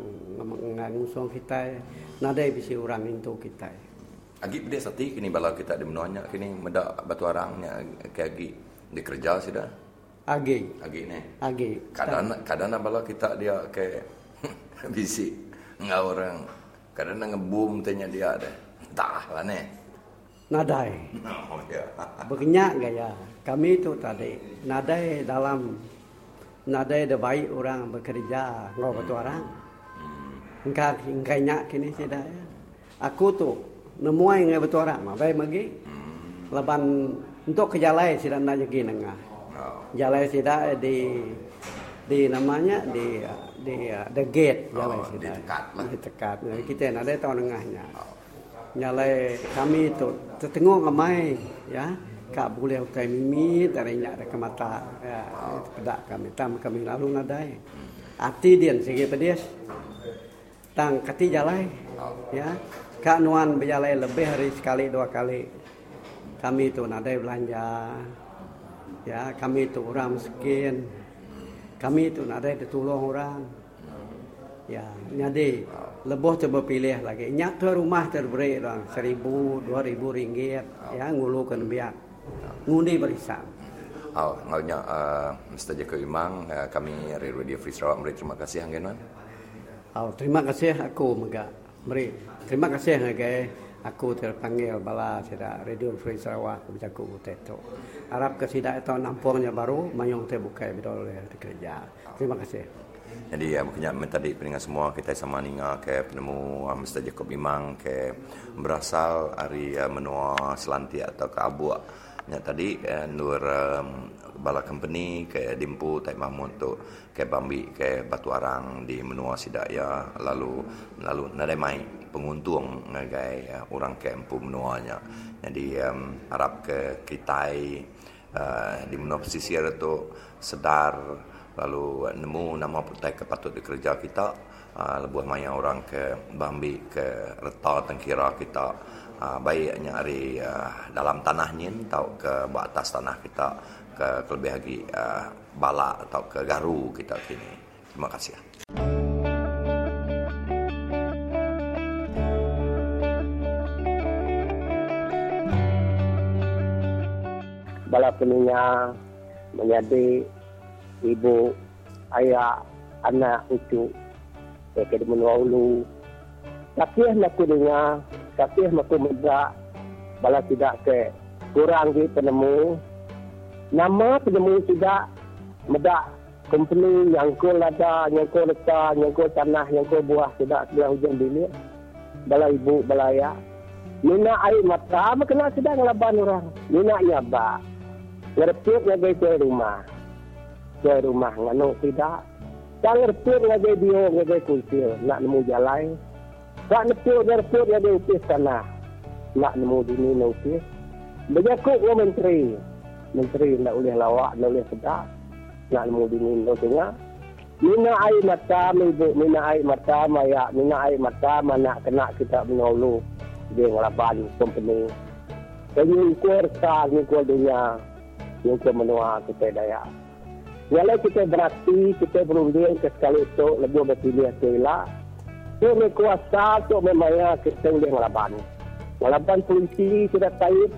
ngusung kita, nadai bisi orang intu kita. Agi pedih sati kini bala kita di menuanya kini medak Batu Arangnya ke agi di kerja sudah. Agi, agi ni. Agi. Kadang kadang bala kita dia ke bisi ngau orang. Kadang ngebum tanya dia ada. Entahlah ni. Nadai. Oh ya. Berkenyak gaya. Kami tu tadi nadai dalam nadai ada baik orang bekerja ngau Batu Arang. Engkau engkau nyak kini sudah. Ya. Aku tu nemuai ngai Batu Arang, mabai magi. Leban untuk ke jalai sudah nak jegi nengah. Jalai sudah di di namanya di di the gate jalai sudah. Di dekat lah. Di dekat. Kita nadai tahu nengahnya. Nyalai kami tu tertengok ramai ya. Kak boleh ukai mimit, terinyak dekat mata ya, pedak kami, tam kami lalu nadai. Ati dia segi pedes, tang kati jalai, ya. Kak nuan berjalai lebih hari sekali dua kali. Kami tu nadai belanja, ya. Kami tu orang miskin, kami tu nadai ditolong orang, ya. Jadi lebih coba pilih lagi. Nyak tu rumah terberi orang seribu, dua ribu ringgit, ya ngulukan biak. Ngundi barisan. Oh, ngaunya uh, Mister Jeko Imang, uh, kami dari Radio Free Sarawak mari terima kasih anggenan. Oh, terima kasih aku mega. Mari. Terima kasih ngagai aku terpanggil bala sida Radio Free Sarawak berjaku teto. Harap ke sida eta nampungnya baru mayong teh bukai bidol kerja. Terima kasih. Jadi ya, bukannya tadi peningat semua kita sama ninga ke penemu Mister Jacob Imang ke berasal dari uh, menua Selantia atau ke Abuak. Nya tadi uh, nur um, bala company ke Dimpu Taib Mahmud tu ke Bambi ke Batu Arang di menua Sidaya lalu lalu nadai mai penguntung ngagai uh, orang ke empu menuanya. Jadi um, harap ke Kitai uh, di menua pesisir tu sedar lalu nemu nama putai kepatut di kerja kita uh, lebuh maya orang ke Bambi ke Reta Tengkira kita uh, baiknya dari uh, dalam tanahnya tau ke atas tanah kita ke lebih lagi uh, Bala atau ke Garu kita kini. Terima kasih. Bala penuhnya menjadi ibu, ayah, anak, cucu, dekat menua ulu. Kasih aku dengar, kasih aku mendak, bala tidak ke kurang di penemu. Nama penemu tidak mendak Company nyangkul lada, nyangkul reka, nyangkul tanah, nyangkul buah tidak sebelah hujung bilik. Balai ibu, balaya. Mina air mata, berkena sedang laban orang. Mina nyabak. Ngerpit ngagai cahaya rumah. Cahaya rumah, nganu tidak. Tak ngerpit ngagai dia, ngagai kusil. Nak nemu jalan. Tak ngerpit, ngerpit ngagai upis tanah. Nak nemu dini, nak upis. Berjakut ke menteri. Menteri nak boleh lawak, nak boleh sedap. Nak nemu dini, nak tengah. Mina air mata, ibu, mina air mata, mayak, mina air mata, mana kena kita menolong. Dia ngelaban company. Jadi ukur sah, ukur dunia, ukur menua kita daya. Walau kita berarti, kita berunding ke sekali itu, lebih berpilih keilah. Dia mengkuasa, itu memangnya kita boleh ngelaban. Ngelaban polisi, kita taib.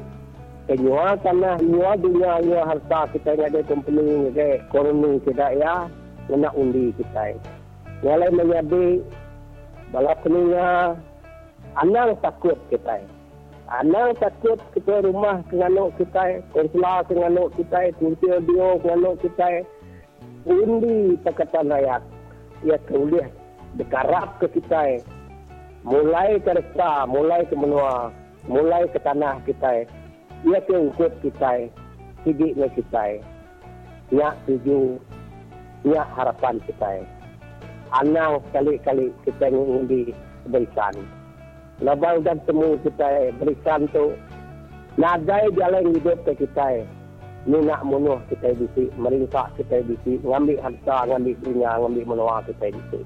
Kenyua tanah, nyua dunia, nyua harta, kita ada company, ada koroni, kita ya. Nak undi kita. Walau menjadi balap dunia, anak takut kita. Anak takut kita rumah kenganuk kita, konsular kenganuk kita, tuntia bio kenganuk kita. Undi Pakatan Rakyat. Ia terulih dekarap ke kita. Mulai ke resta, mulai ke menua, mulai ke tanah kita. Ia terungkut kita, sidiknya kita. Ia tuju ia harapan kita. Anang sekali-kali kita mengundi berikan. Lepas dan temu kita berikan tu. Nadai jalan hidup ke kita. Nak munuh kita bisik. Merintak kita bisik. Ngambil harta, ngambil dunia, ngambil menua kita bisik.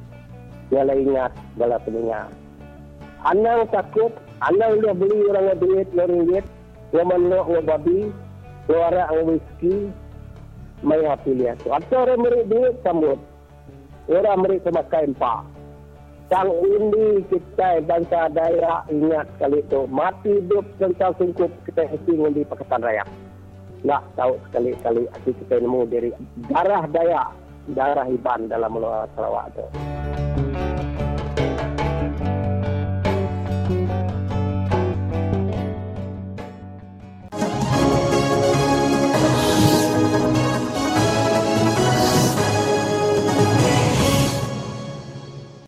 Bila ingat, bila telinga. Anang takut. Anang dia beli orang duit, ringgit. Dia menuk, dia babi. Dia arak, dia whisky. Mereka pilih itu. Atau orang mereka duit sambut. Orang mereka makan empat. Sang undi kita bangsa daerah ingat sekali itu. Mati hidup tentang sungkup kita hati undi Pakatan Rakyat. Nak tahu sekali-kali hati kita nemu dari darah daerah. Darah hiban dalam luar Sarawak itu.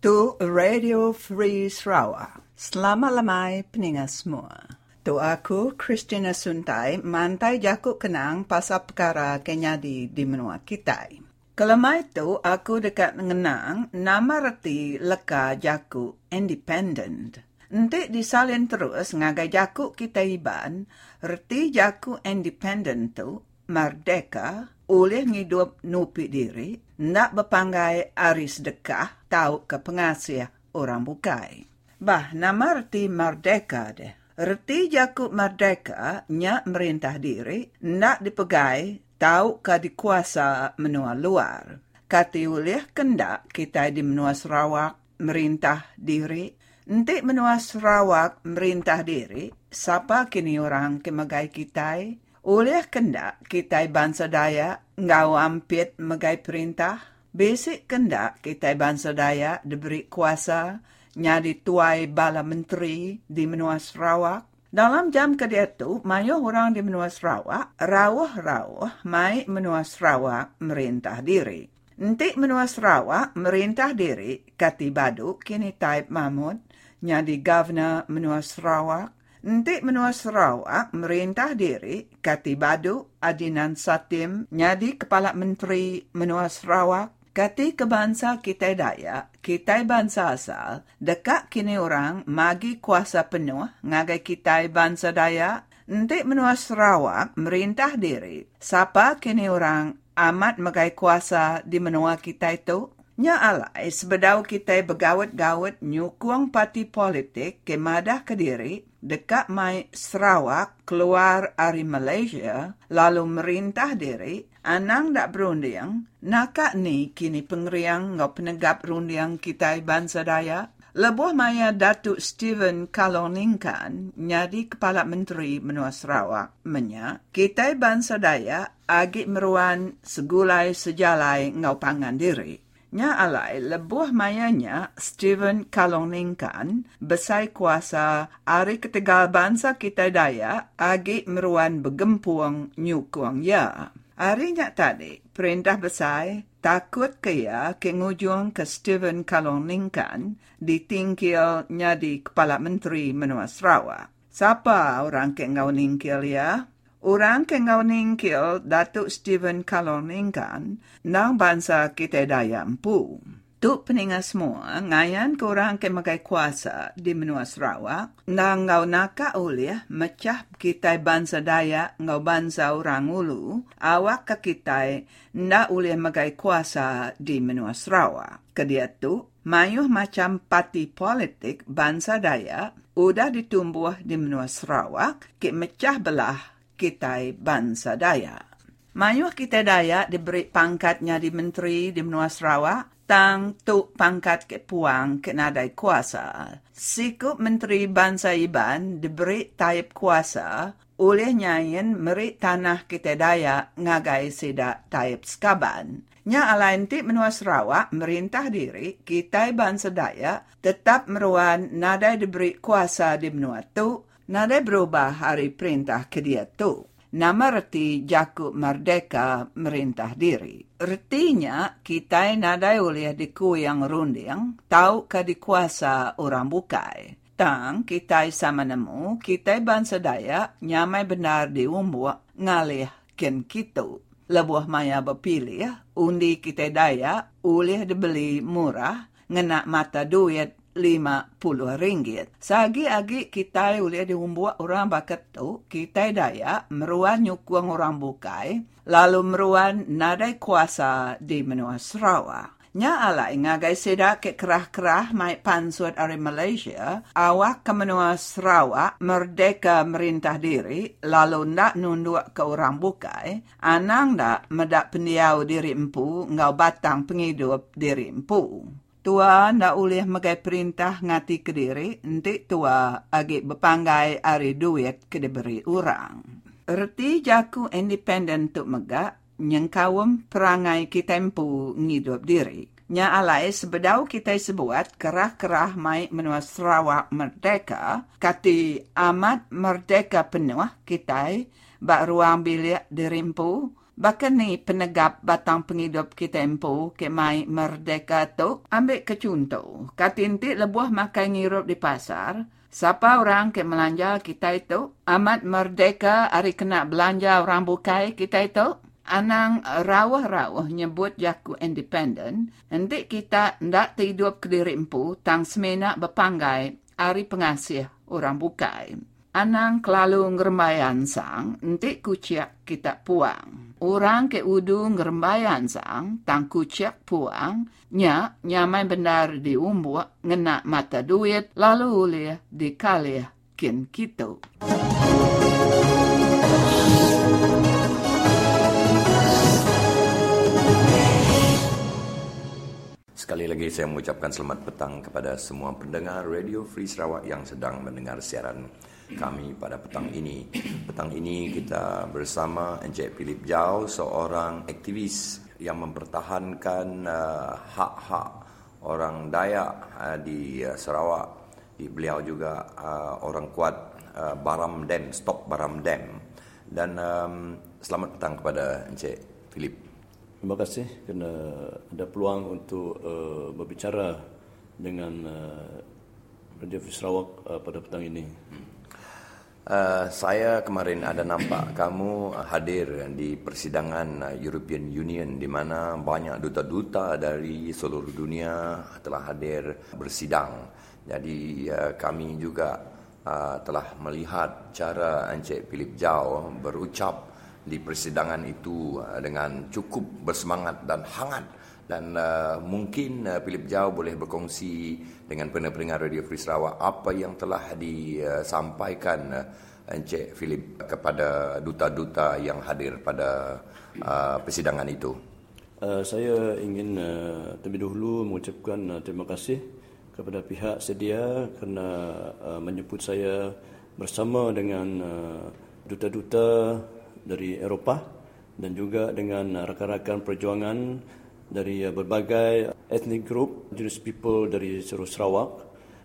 Tu Radio Free Sarawak. Selama-lamai peningat semua. Tu aku, Kristina Suntai, mantai jakut kenang pasal perkara kenyadi di menua kita. Kelemai tu, aku dekat ngenang nama reti leka jakut independent. Nanti disalin terus ngagai jakut kita iban, reti jakut independent tu merdeka, oleh ngidup nupi diri, nak berpanggai aris dekah, tahu ke pengasih orang bukai. Bah, nama reti merdeka deh. Reti jakut merdeka, nyak merintah diri, nak dipegai, tahu ke dikuasa menua luar. Kati ulih kendak kita di menua Sarawak, merintah diri. Nanti menua Sarawak, merintah diri, siapa kini orang kemagai kita? Oleh kendak kita bangsa daya ngau ampit megai perintah, basic kendak kita bangsa daya diberi kuasa nyadi tuai bala menteri di menua Sarawak. Dalam jam kedia tu, mayo orang di menua Sarawak, rawah-rawah mai menua Sarawak merintah diri. Entik menua Sarawak merintah diri, kati badu kini Taib Mahmud nyadi governor menua Sarawak. Entik menua Sarawak merintah diri, kati badu Adinan Satim nyadi Kepala Menteri menua Sarawak. Kati kebangsa kita daya, kita bangsa asal, dekat kini orang magi kuasa penuh ngagai kita bangsa daya. Entik menua Sarawak merintah diri, siapa kini orang amat magai kuasa di menua kita itu. Nya alai sebedau kita begawat-gawat nyukung parti politik kemadah Kediri dekat mai Sarawak keluar dari Malaysia lalu merintah diri anang dak berunding nakak ni kini pengeriang ngau penegap rundiang kita bangsa daya lebuh maya Datuk Stephen Kaloninkan nyadi Kepala Menteri menua Sarawak menya kita bangsa daya agi meruan segulai sejalai ngau pangan diri. Nya alai lebuh mayanya Stephen Kaloninkan besai kuasa hari ketiga bangsa kita daya agi meruan begempuang nyukuang ya. Hari nya tadi perintah besai Takut kaya kengujung ke Stephen Kaloninkan ditingkil jadi Kepala Menteri Menua Sarawak. Siapa orang kengau-ningkil ya? Orang kengau-ningkil Datuk Stephen Kaloninkan nang bangsa kita daya empu. Tuk peningas semua ngayan ke orang kemakai kuasa di Menua Sarawak nang ngau naka oleh mecah kita bangsa daya ngau bangsa orang ulu awak ke kita ndak oleh makai kuasa di Menua Sarawak. Kedia tu mayuh macam parti politik bangsa daya udah ditumbuh di Menua Sarawak ke mecah belah Kitai Bangsa Daya. Mayuh Kitai Daya diberi pangkatnya di Menteri di Menua Sarawak, tang tu pangkat ke puang ke nadai kuasa. Sikup Menteri Bangsa Iban diberi taib kuasa, oleh nyain meri tanah Kitai Daya ngagai sida taib sekaban. Nya alain ti Menua Sarawak merintah diri, Kitai Bangsa Daya tetap meruan nadai diberi kuasa di Menua tu, nadai berubah hari perintah ke dia tu. Nama reti Jakub Merdeka merintah diri. Retinya, kita nadai oleh diku yang runding, tahu ke dikuasa orang bukai. Tang, kita sama nemu, kita bangsa daya, nyamai benar diumbuak, ngalih ken kitu. Lebuh maya berpilih, undi kita daya, ulih dibeli murah, ngenak mata duit, lima puluh ringgit. Sagi-agi kita boleh diumbuat orang bakat tu, kita daya meruan nyukuang orang bukai, lalu meruan nadai kuasa di Menua Sarawak. Nya alai ngagai seda ke kerah-kerah mai pansut dari Malaysia, awak ke Menua Sarawak merdeka merintah diri, lalu ndak nunduk ke orang bukai, anang ndak medak pendiau diri empu, ngau batang pengidup diri empu. Tua ndak boleh makai perintah ngati ke diri, nanti tua agak berpanggai ari duit ke diberi orang. Erti jaku independen tu megak, nyengkawam perangai kita empu ngidup diri. Nya alai sebedau kita sebuat kerah-kerah mai Menua Sarawak merdeka, kati amat merdeka penuh kita, bak ruang bilik diri empu, bahkan ni penegap batang pengidup kita empu ke mai merdeka tu ambil ke contoh. Katintik lebuh makai ngirup di pasar. Siapa orang ke melanja kita itu? Amat merdeka hari kena belanja orang bukai kita itu? Anang rawah-rawah nyebut jaku independen. Nanti kita ndak tidup ke diri empu tang semena berpanggai hari pengasih orang bukai. Anang kelalu ngerembayan sang, nanti kuciak kita puang. Orang ke udu ngerembayan sang, tang kuciak puang, nyak nyamai benar diumbuak, ngenak mata duit, lalu ulih dikalih kin kita. Sekali lagi saya mengucapkan selamat petang kepada semua pendengar Radio Free Sarawak yang sedang mendengar siaran kami pada petang ini. Petang ini kita bersama Encik Philip Jau, seorang aktivis yang mempertahankan uh, hak-hak orang Dayak uh, di uh, Sarawak. Beliau juga uh, orang kuat uh, Baram Dam, Stop Baram Dam. Dan um, selamat petang kepada Encik Philip. Terima kasih kerana ada peluang untuk uh, berbicara dengan uh, Radio Free Sarawak uh, pada petang ini. Uh, saya kemarin ada nampak kamu hadir di persidangan European Union di mana banyak duta-duta dari seluruh dunia telah hadir bersidang. Jadi uh, kami juga uh, telah melihat cara Encik Philip Jau berucap di persidangan itu uh, dengan cukup bersemangat dan hangat. Dan uh, mungkin uh, Philip Jau boleh berkongsi dengan pendengar Radio Free Sarawak apa yang telah disampaikan uh, Encik Philip kepada duta-duta yang hadir pada uh, persidangan itu. Uh, saya ingin uh, terlebih dahulu mengucapkan uh, terima kasih kepada pihak sedia kerana uh, menjemput saya bersama dengan uh, duta-duta dari Eropah dan juga dengan rakan-rakan perjuangan dari berbagai ethnic group, jenis people dari seluruh Sarawak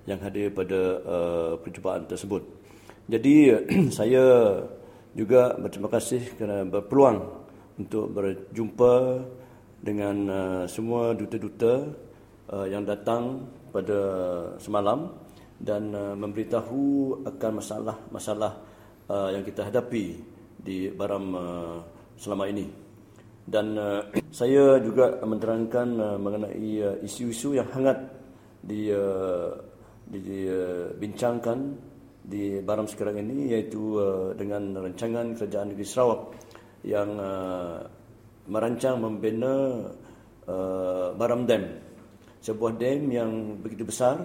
yang hadir pada uh, perjumpaan tersebut. Jadi saya juga berterima kasih kerana berpeluang untuk berjumpa dengan uh, semua duta-duta uh, yang datang pada semalam dan uh, memberitahu akan masalah-masalah uh, yang kita hadapi di Baram uh, selama ini. Dan uh, saya juga menerangkan uh, mengenai uh, isu-isu yang hangat di, uh, dibincangkan di Baram sekarang ini, iaitu uh, dengan rancangan kerajaan negeri Sarawak yang uh, merancang membina uh, Baram Dam, sebuah dam yang begitu besar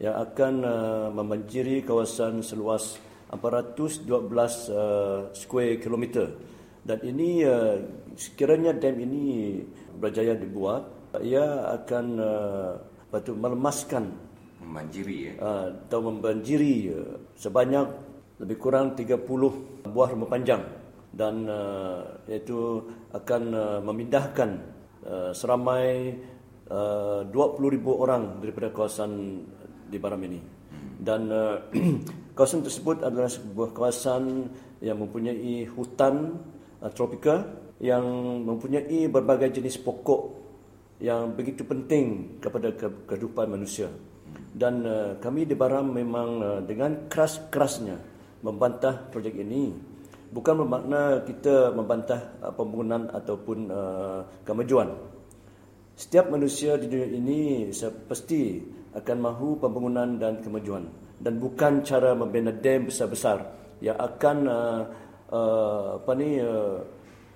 yang akan uh, membanjiri kawasan seluas empat ratus dua belas uh, square kilometer. Dan ini uh, sekiranya dam ini berjaya dibuat, ia akan uh, patut melemaskan membanjiri ya uh, atau membanjiri uh, sebanyak lebih kurang tiga puluh buah rumah panjang, dan uh, iaitu akan uh, memindahkan uh, seramai uh, dua puluh ribu orang daripada kawasan di Baram ini. Dan uh, kawasan tersebut adalah sebuah kawasan yang mempunyai hutan uh, tropika yang mempunyai berbagai jenis pokok yang begitu penting kepada ke- kehidupan manusia. Dan uh, kami di Baram memang uh, dengan keras-kerasnya membantah projek ini. Bukan bermakna kita membantah uh, pembangunan ataupun uh, kemajuan. Setiap manusia di dunia ini pasti akan mahu pembangunan dan kemajuan. Dan bukan cara membina dam besar-besar yang akan uh, uh, apa ni uh,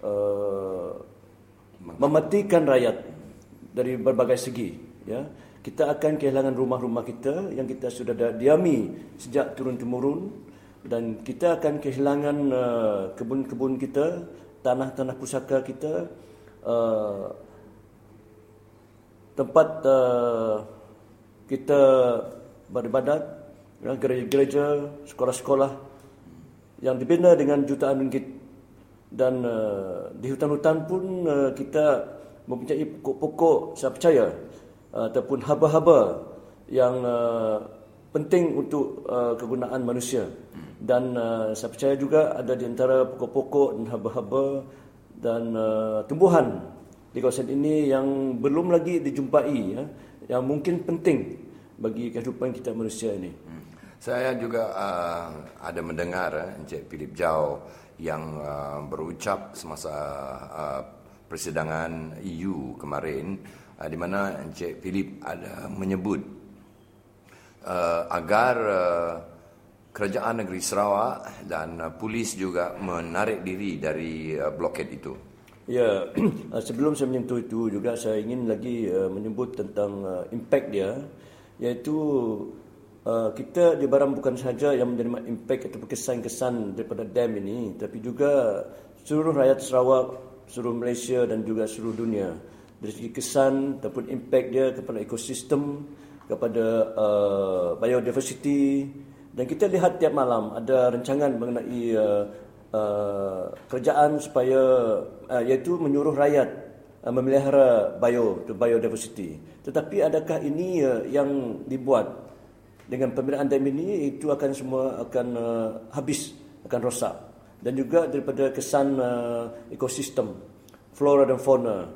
uh, mematikan rakyat dari berbagai segi, ya. Kita akan kehilangan rumah-rumah kita yang kita sudah diami sejak turun-temurun, dan kita akan kehilangan uh, kebun-kebun kita, tanah-tanah pusaka kita, uh, tempat uh, kita beribadat, gereja-gereja, sekolah-sekolah yang dibina dengan jutaan ringgit. Dan uh, di hutan-hutan pun uh, kita mempunyai pokok-pokok, saya percaya, ataupun haba-haba yang uh, penting untuk uh, kegunaan manusia. Dan uh, saya percaya juga ada di antara pokok-pokok dan haba-haba dan uh, tumbuhan di kawasan ini yang belum lagi dijumpai, ya, yang mungkin penting bagi kehidupan kita manusia ini. Saya juga uh, ada mendengar eh, Encik Philip Jau yang uh, berucap semasa uh, persidangan E U kemarin, uh, di mana Encik Philip ada menyebut uh, agar uh, kerajaan negeri Sarawak dan uh, polis juga menarik diri dari uh, bloket itu. Ya, sebelum saya menyentuh itu juga, saya ingin lagi uh, menyebut tentang uh, impact dia, iaitu uh, kita di Baram bukan sahaja yang menerima impact atau kesan-kesan daripada dam ini, tapi juga seluruh rakyat Sarawak, seluruh Malaysia dan juga seluruh dunia, dari segi kesan ataupun impak dia kepada ekosistem, kepada uh, biodiversity. Dan kita lihat tiap malam ada rancangan mengenai uh, uh, kerajaan supaya uh, iaitu menyuruh rakyat uh, memelihara bio, biodiversity. Tetapi adakah ini uh, yang dibuat? Dengan pembinaan dam ini, itu akan semua akan uh, habis, akan rosak. Dan juga daripada kesan uh, ekosistem, flora dan fauna,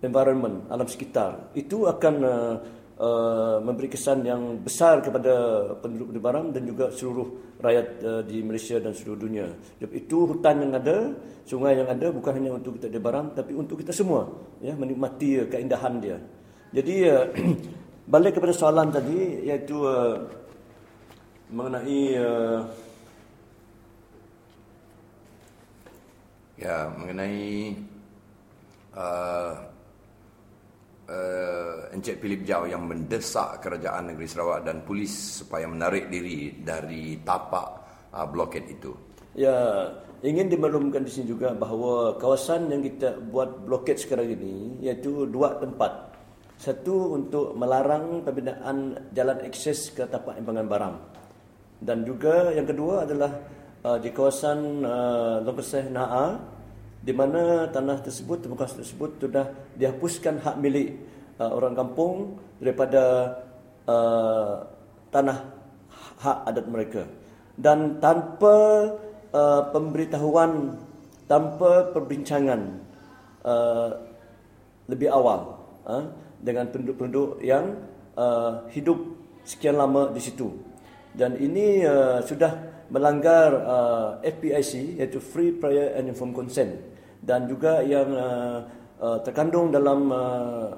environment, alam sekitar, itu akan uh, uh, memberi kesan yang besar kepada penduduk di Baram dan juga seluruh rakyat uh, di Malaysia dan seluruh dunia. Itu hutan yang ada, sungai yang ada, bukan hanya untuk kita di Baram, tapi untuk kita semua, ya, menikmati uh, keindahan dia. Jadi uh, balik kepada soalan tadi, iaitu uh, mengenai uh, ya, mengenai uh, uh, Encik Philip Jau yang mendesak kerajaan negeri Sarawak dan polis supaya menarik diri dari tapak uh, bloket itu. Ya, ingin dimaklumkan di sini juga bahawa kawasan yang kita buat bloket sekarang ini iaitu dua tempat. Satu untuk melarang pembinaan jalan akses ke tapak empangan Baram. Dan juga yang kedua adalah Uh, di kawasan uh, Long Keseh, Na'ah, di mana tanah tersebut, tempat tersebut sudah dihapuskan hak milik uh, orang kampung daripada uh, tanah hak adat mereka. Dan tanpa uh, pemberitahuan, tanpa perbincangan, uh, lebih awal ha? Dengan penduduk-penduduk yang uh, hidup sekian lama di situ. Dan ini uh, sudah melanggar uh, F P I C, iaitu Free Prior and Informed Consent, dan juga yang uh, uh, terkandung dalam uh,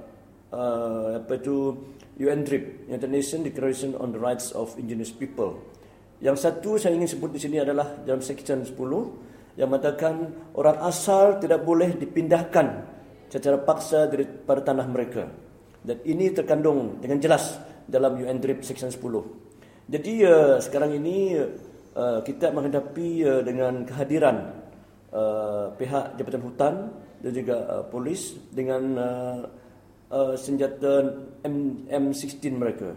uh, apa itu U N D R I P, International Declaration on the Rights of Indigenous People. Yang satu saya ingin sebut di sini adalah dalam section sepuluh yang mengatakan orang asal tidak boleh dipindahkan secara paksa daripada tanah mereka. Dan ini terkandung dengan jelas dalam U N D R I P section sepuluh. Jadi uh, sekarang ini uh, kita menghadapi uh, dengan kehadiran uh, pihak Jabatan Hutan dan juga uh, polis dengan uh, uh, senjata M- M sixteen mereka.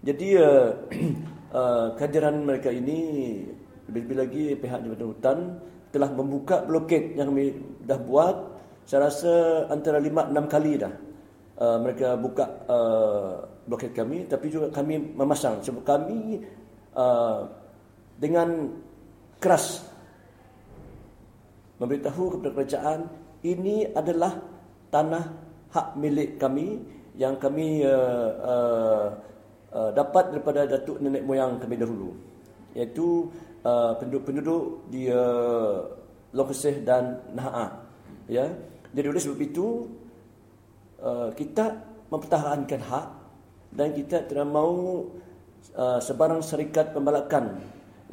Jadi uh, Uh, kehadiran mereka ini, lebih-lebih lagi pihak Jabatan Hutan telah membuka bloket yang kami dah buat. Saya rasa antara lima enam kali dah uh, mereka buka uh, bloket kami. Tapi juga kami memasang, sebab kami uh, dengan keras memberitahu kepada kerajaan, ini adalah tanah hak milik kami yang kami uh, uh, Uh, dapat daripada datuk nenek moyang kami dahulu, iaitu uh, penduduk-penduduk di uh, Long Keseh dan Na'ah, ya. Jadi oleh sebab itu uh, kita mempertahankan hak, dan kita tidak mahu uh, sebarang syarikat pembalakan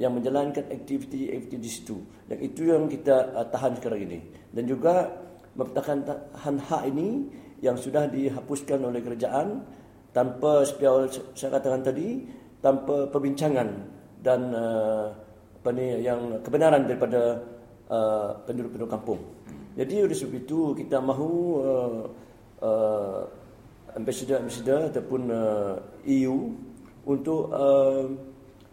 yang menjalankan aktiviti-aktiviti di situ. Dan itu yang kita uh, tahan sekarang ini. Dan juga mempertahankan hak ini yang sudah dihapuskan oleh kerajaan tanpa, seperti saya katakan tadi, tanpa perbincangan dan uh, apa ni yang kebenaran daripada uh, penduduk-penduduk kampung. Jadi oleh sebab itu kita mahu uh, uh, ambassador-ambassador ataupun uh, E U untuk uh,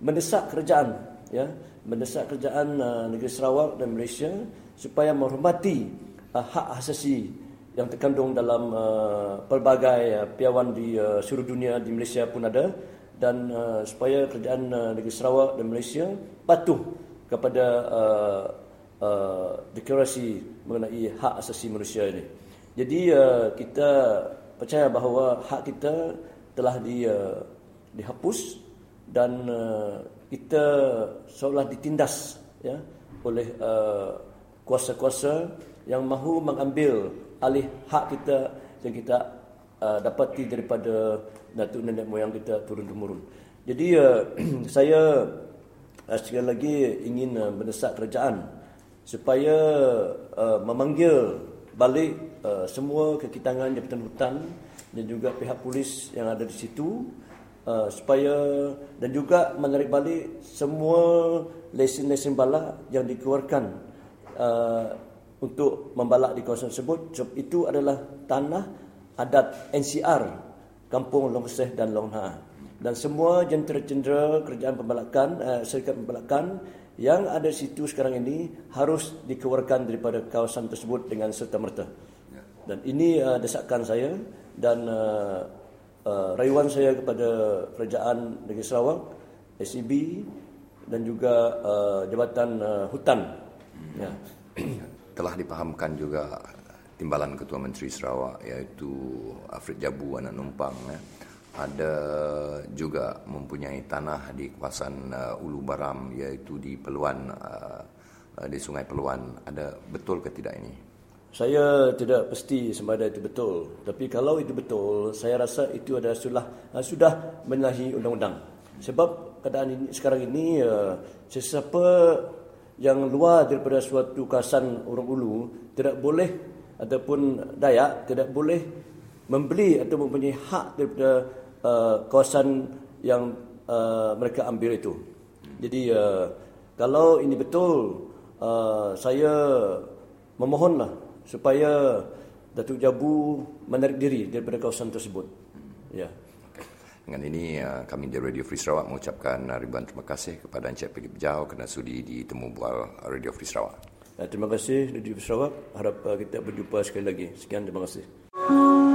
mendesak kerajaan, ya, mendesak kerajaan uh, negeri Sarawak dan Malaysia supaya menghormati uh, hak asasi yang terkandung dalam uh, pelbagai uh, piawan di uh, seluruh dunia, di Malaysia pun ada, dan uh, supaya kerajaan uh, negeri Sarawak dan Malaysia patuh kepada uh, uh, deklarasi mengenai hak asasi manusia ini. Jadi uh, kita percaya bahawa hak kita telah di, uh, dihapus dan uh, kita seolah ditindas, ya, oleh uh, kuasa-kuasa yang mahu mengambil alih hak kita yang kita uh, dapati daripada datuk nenek moyang kita turun-temurun. Jadi uh, saya uh, sekali lagi ingin uh, mendesak kerajaan supaya uh, memanggil balik uh, semua kekitangan Jabatan Hutan dan juga pihak polis yang ada di situ, uh, supaya, dan juga menarik balik semua lesen-lesen bala yang dikeluarkan uh, untuk membalak di kawasan tersebut. Sebab itu adalah tanah adat N C R Kampung Long Keseh dan Long Na'ah. Dan semua jentera-jentera kerajaan pembalakan, eh, syarikat pembalakan yang ada situ sekarang ini harus dikeluarkan daripada kawasan tersebut dengan serta-merta. Dan ini uh, desakan saya dan uh, uh, rayuan saya kepada kerajaan negeri Sarawak, S C B dan juga uh, Jabatan uh, Hutan, ya. Telah dipahamkan juga timbalan Ketua Menteri Sarawak, iaitu Alfred Jabu anak Numpang, ya, ada juga mempunyai tanah di kawasan uh, Ulu Baram, iaitu di Peluan, uh, di Sungai Peluan. Ada betul ke tidak ini? Saya tidak pasti sembada itu betul, tapi kalau itu betul, saya rasa itu adalah sudah sudah menyalahi undang-undang. Sebab keadaan ini sekarang ini uh, sesiapa yang luar daripada suatu kawasan orang ulu tidak boleh, ataupun Dayak tidak boleh membeli atau mempunyai hak daripada uh, kawasan yang uh, mereka ambil itu. Jadi uh, kalau ini betul, uh, saya memohonlah supaya Datuk Jabu menarik diri daripada kawasan tersebut, ya. Yeah. Dengan ini, kami di Radio Free Sarawak mengucapkan ribuan terima kasih kepada Encik Philip Jau kerana sudi ditemu bual Radio Free Sarawak. Terima kasih Radio Free Sarawak. Harap kita berjumpa sekali lagi. Sekian, terima kasih.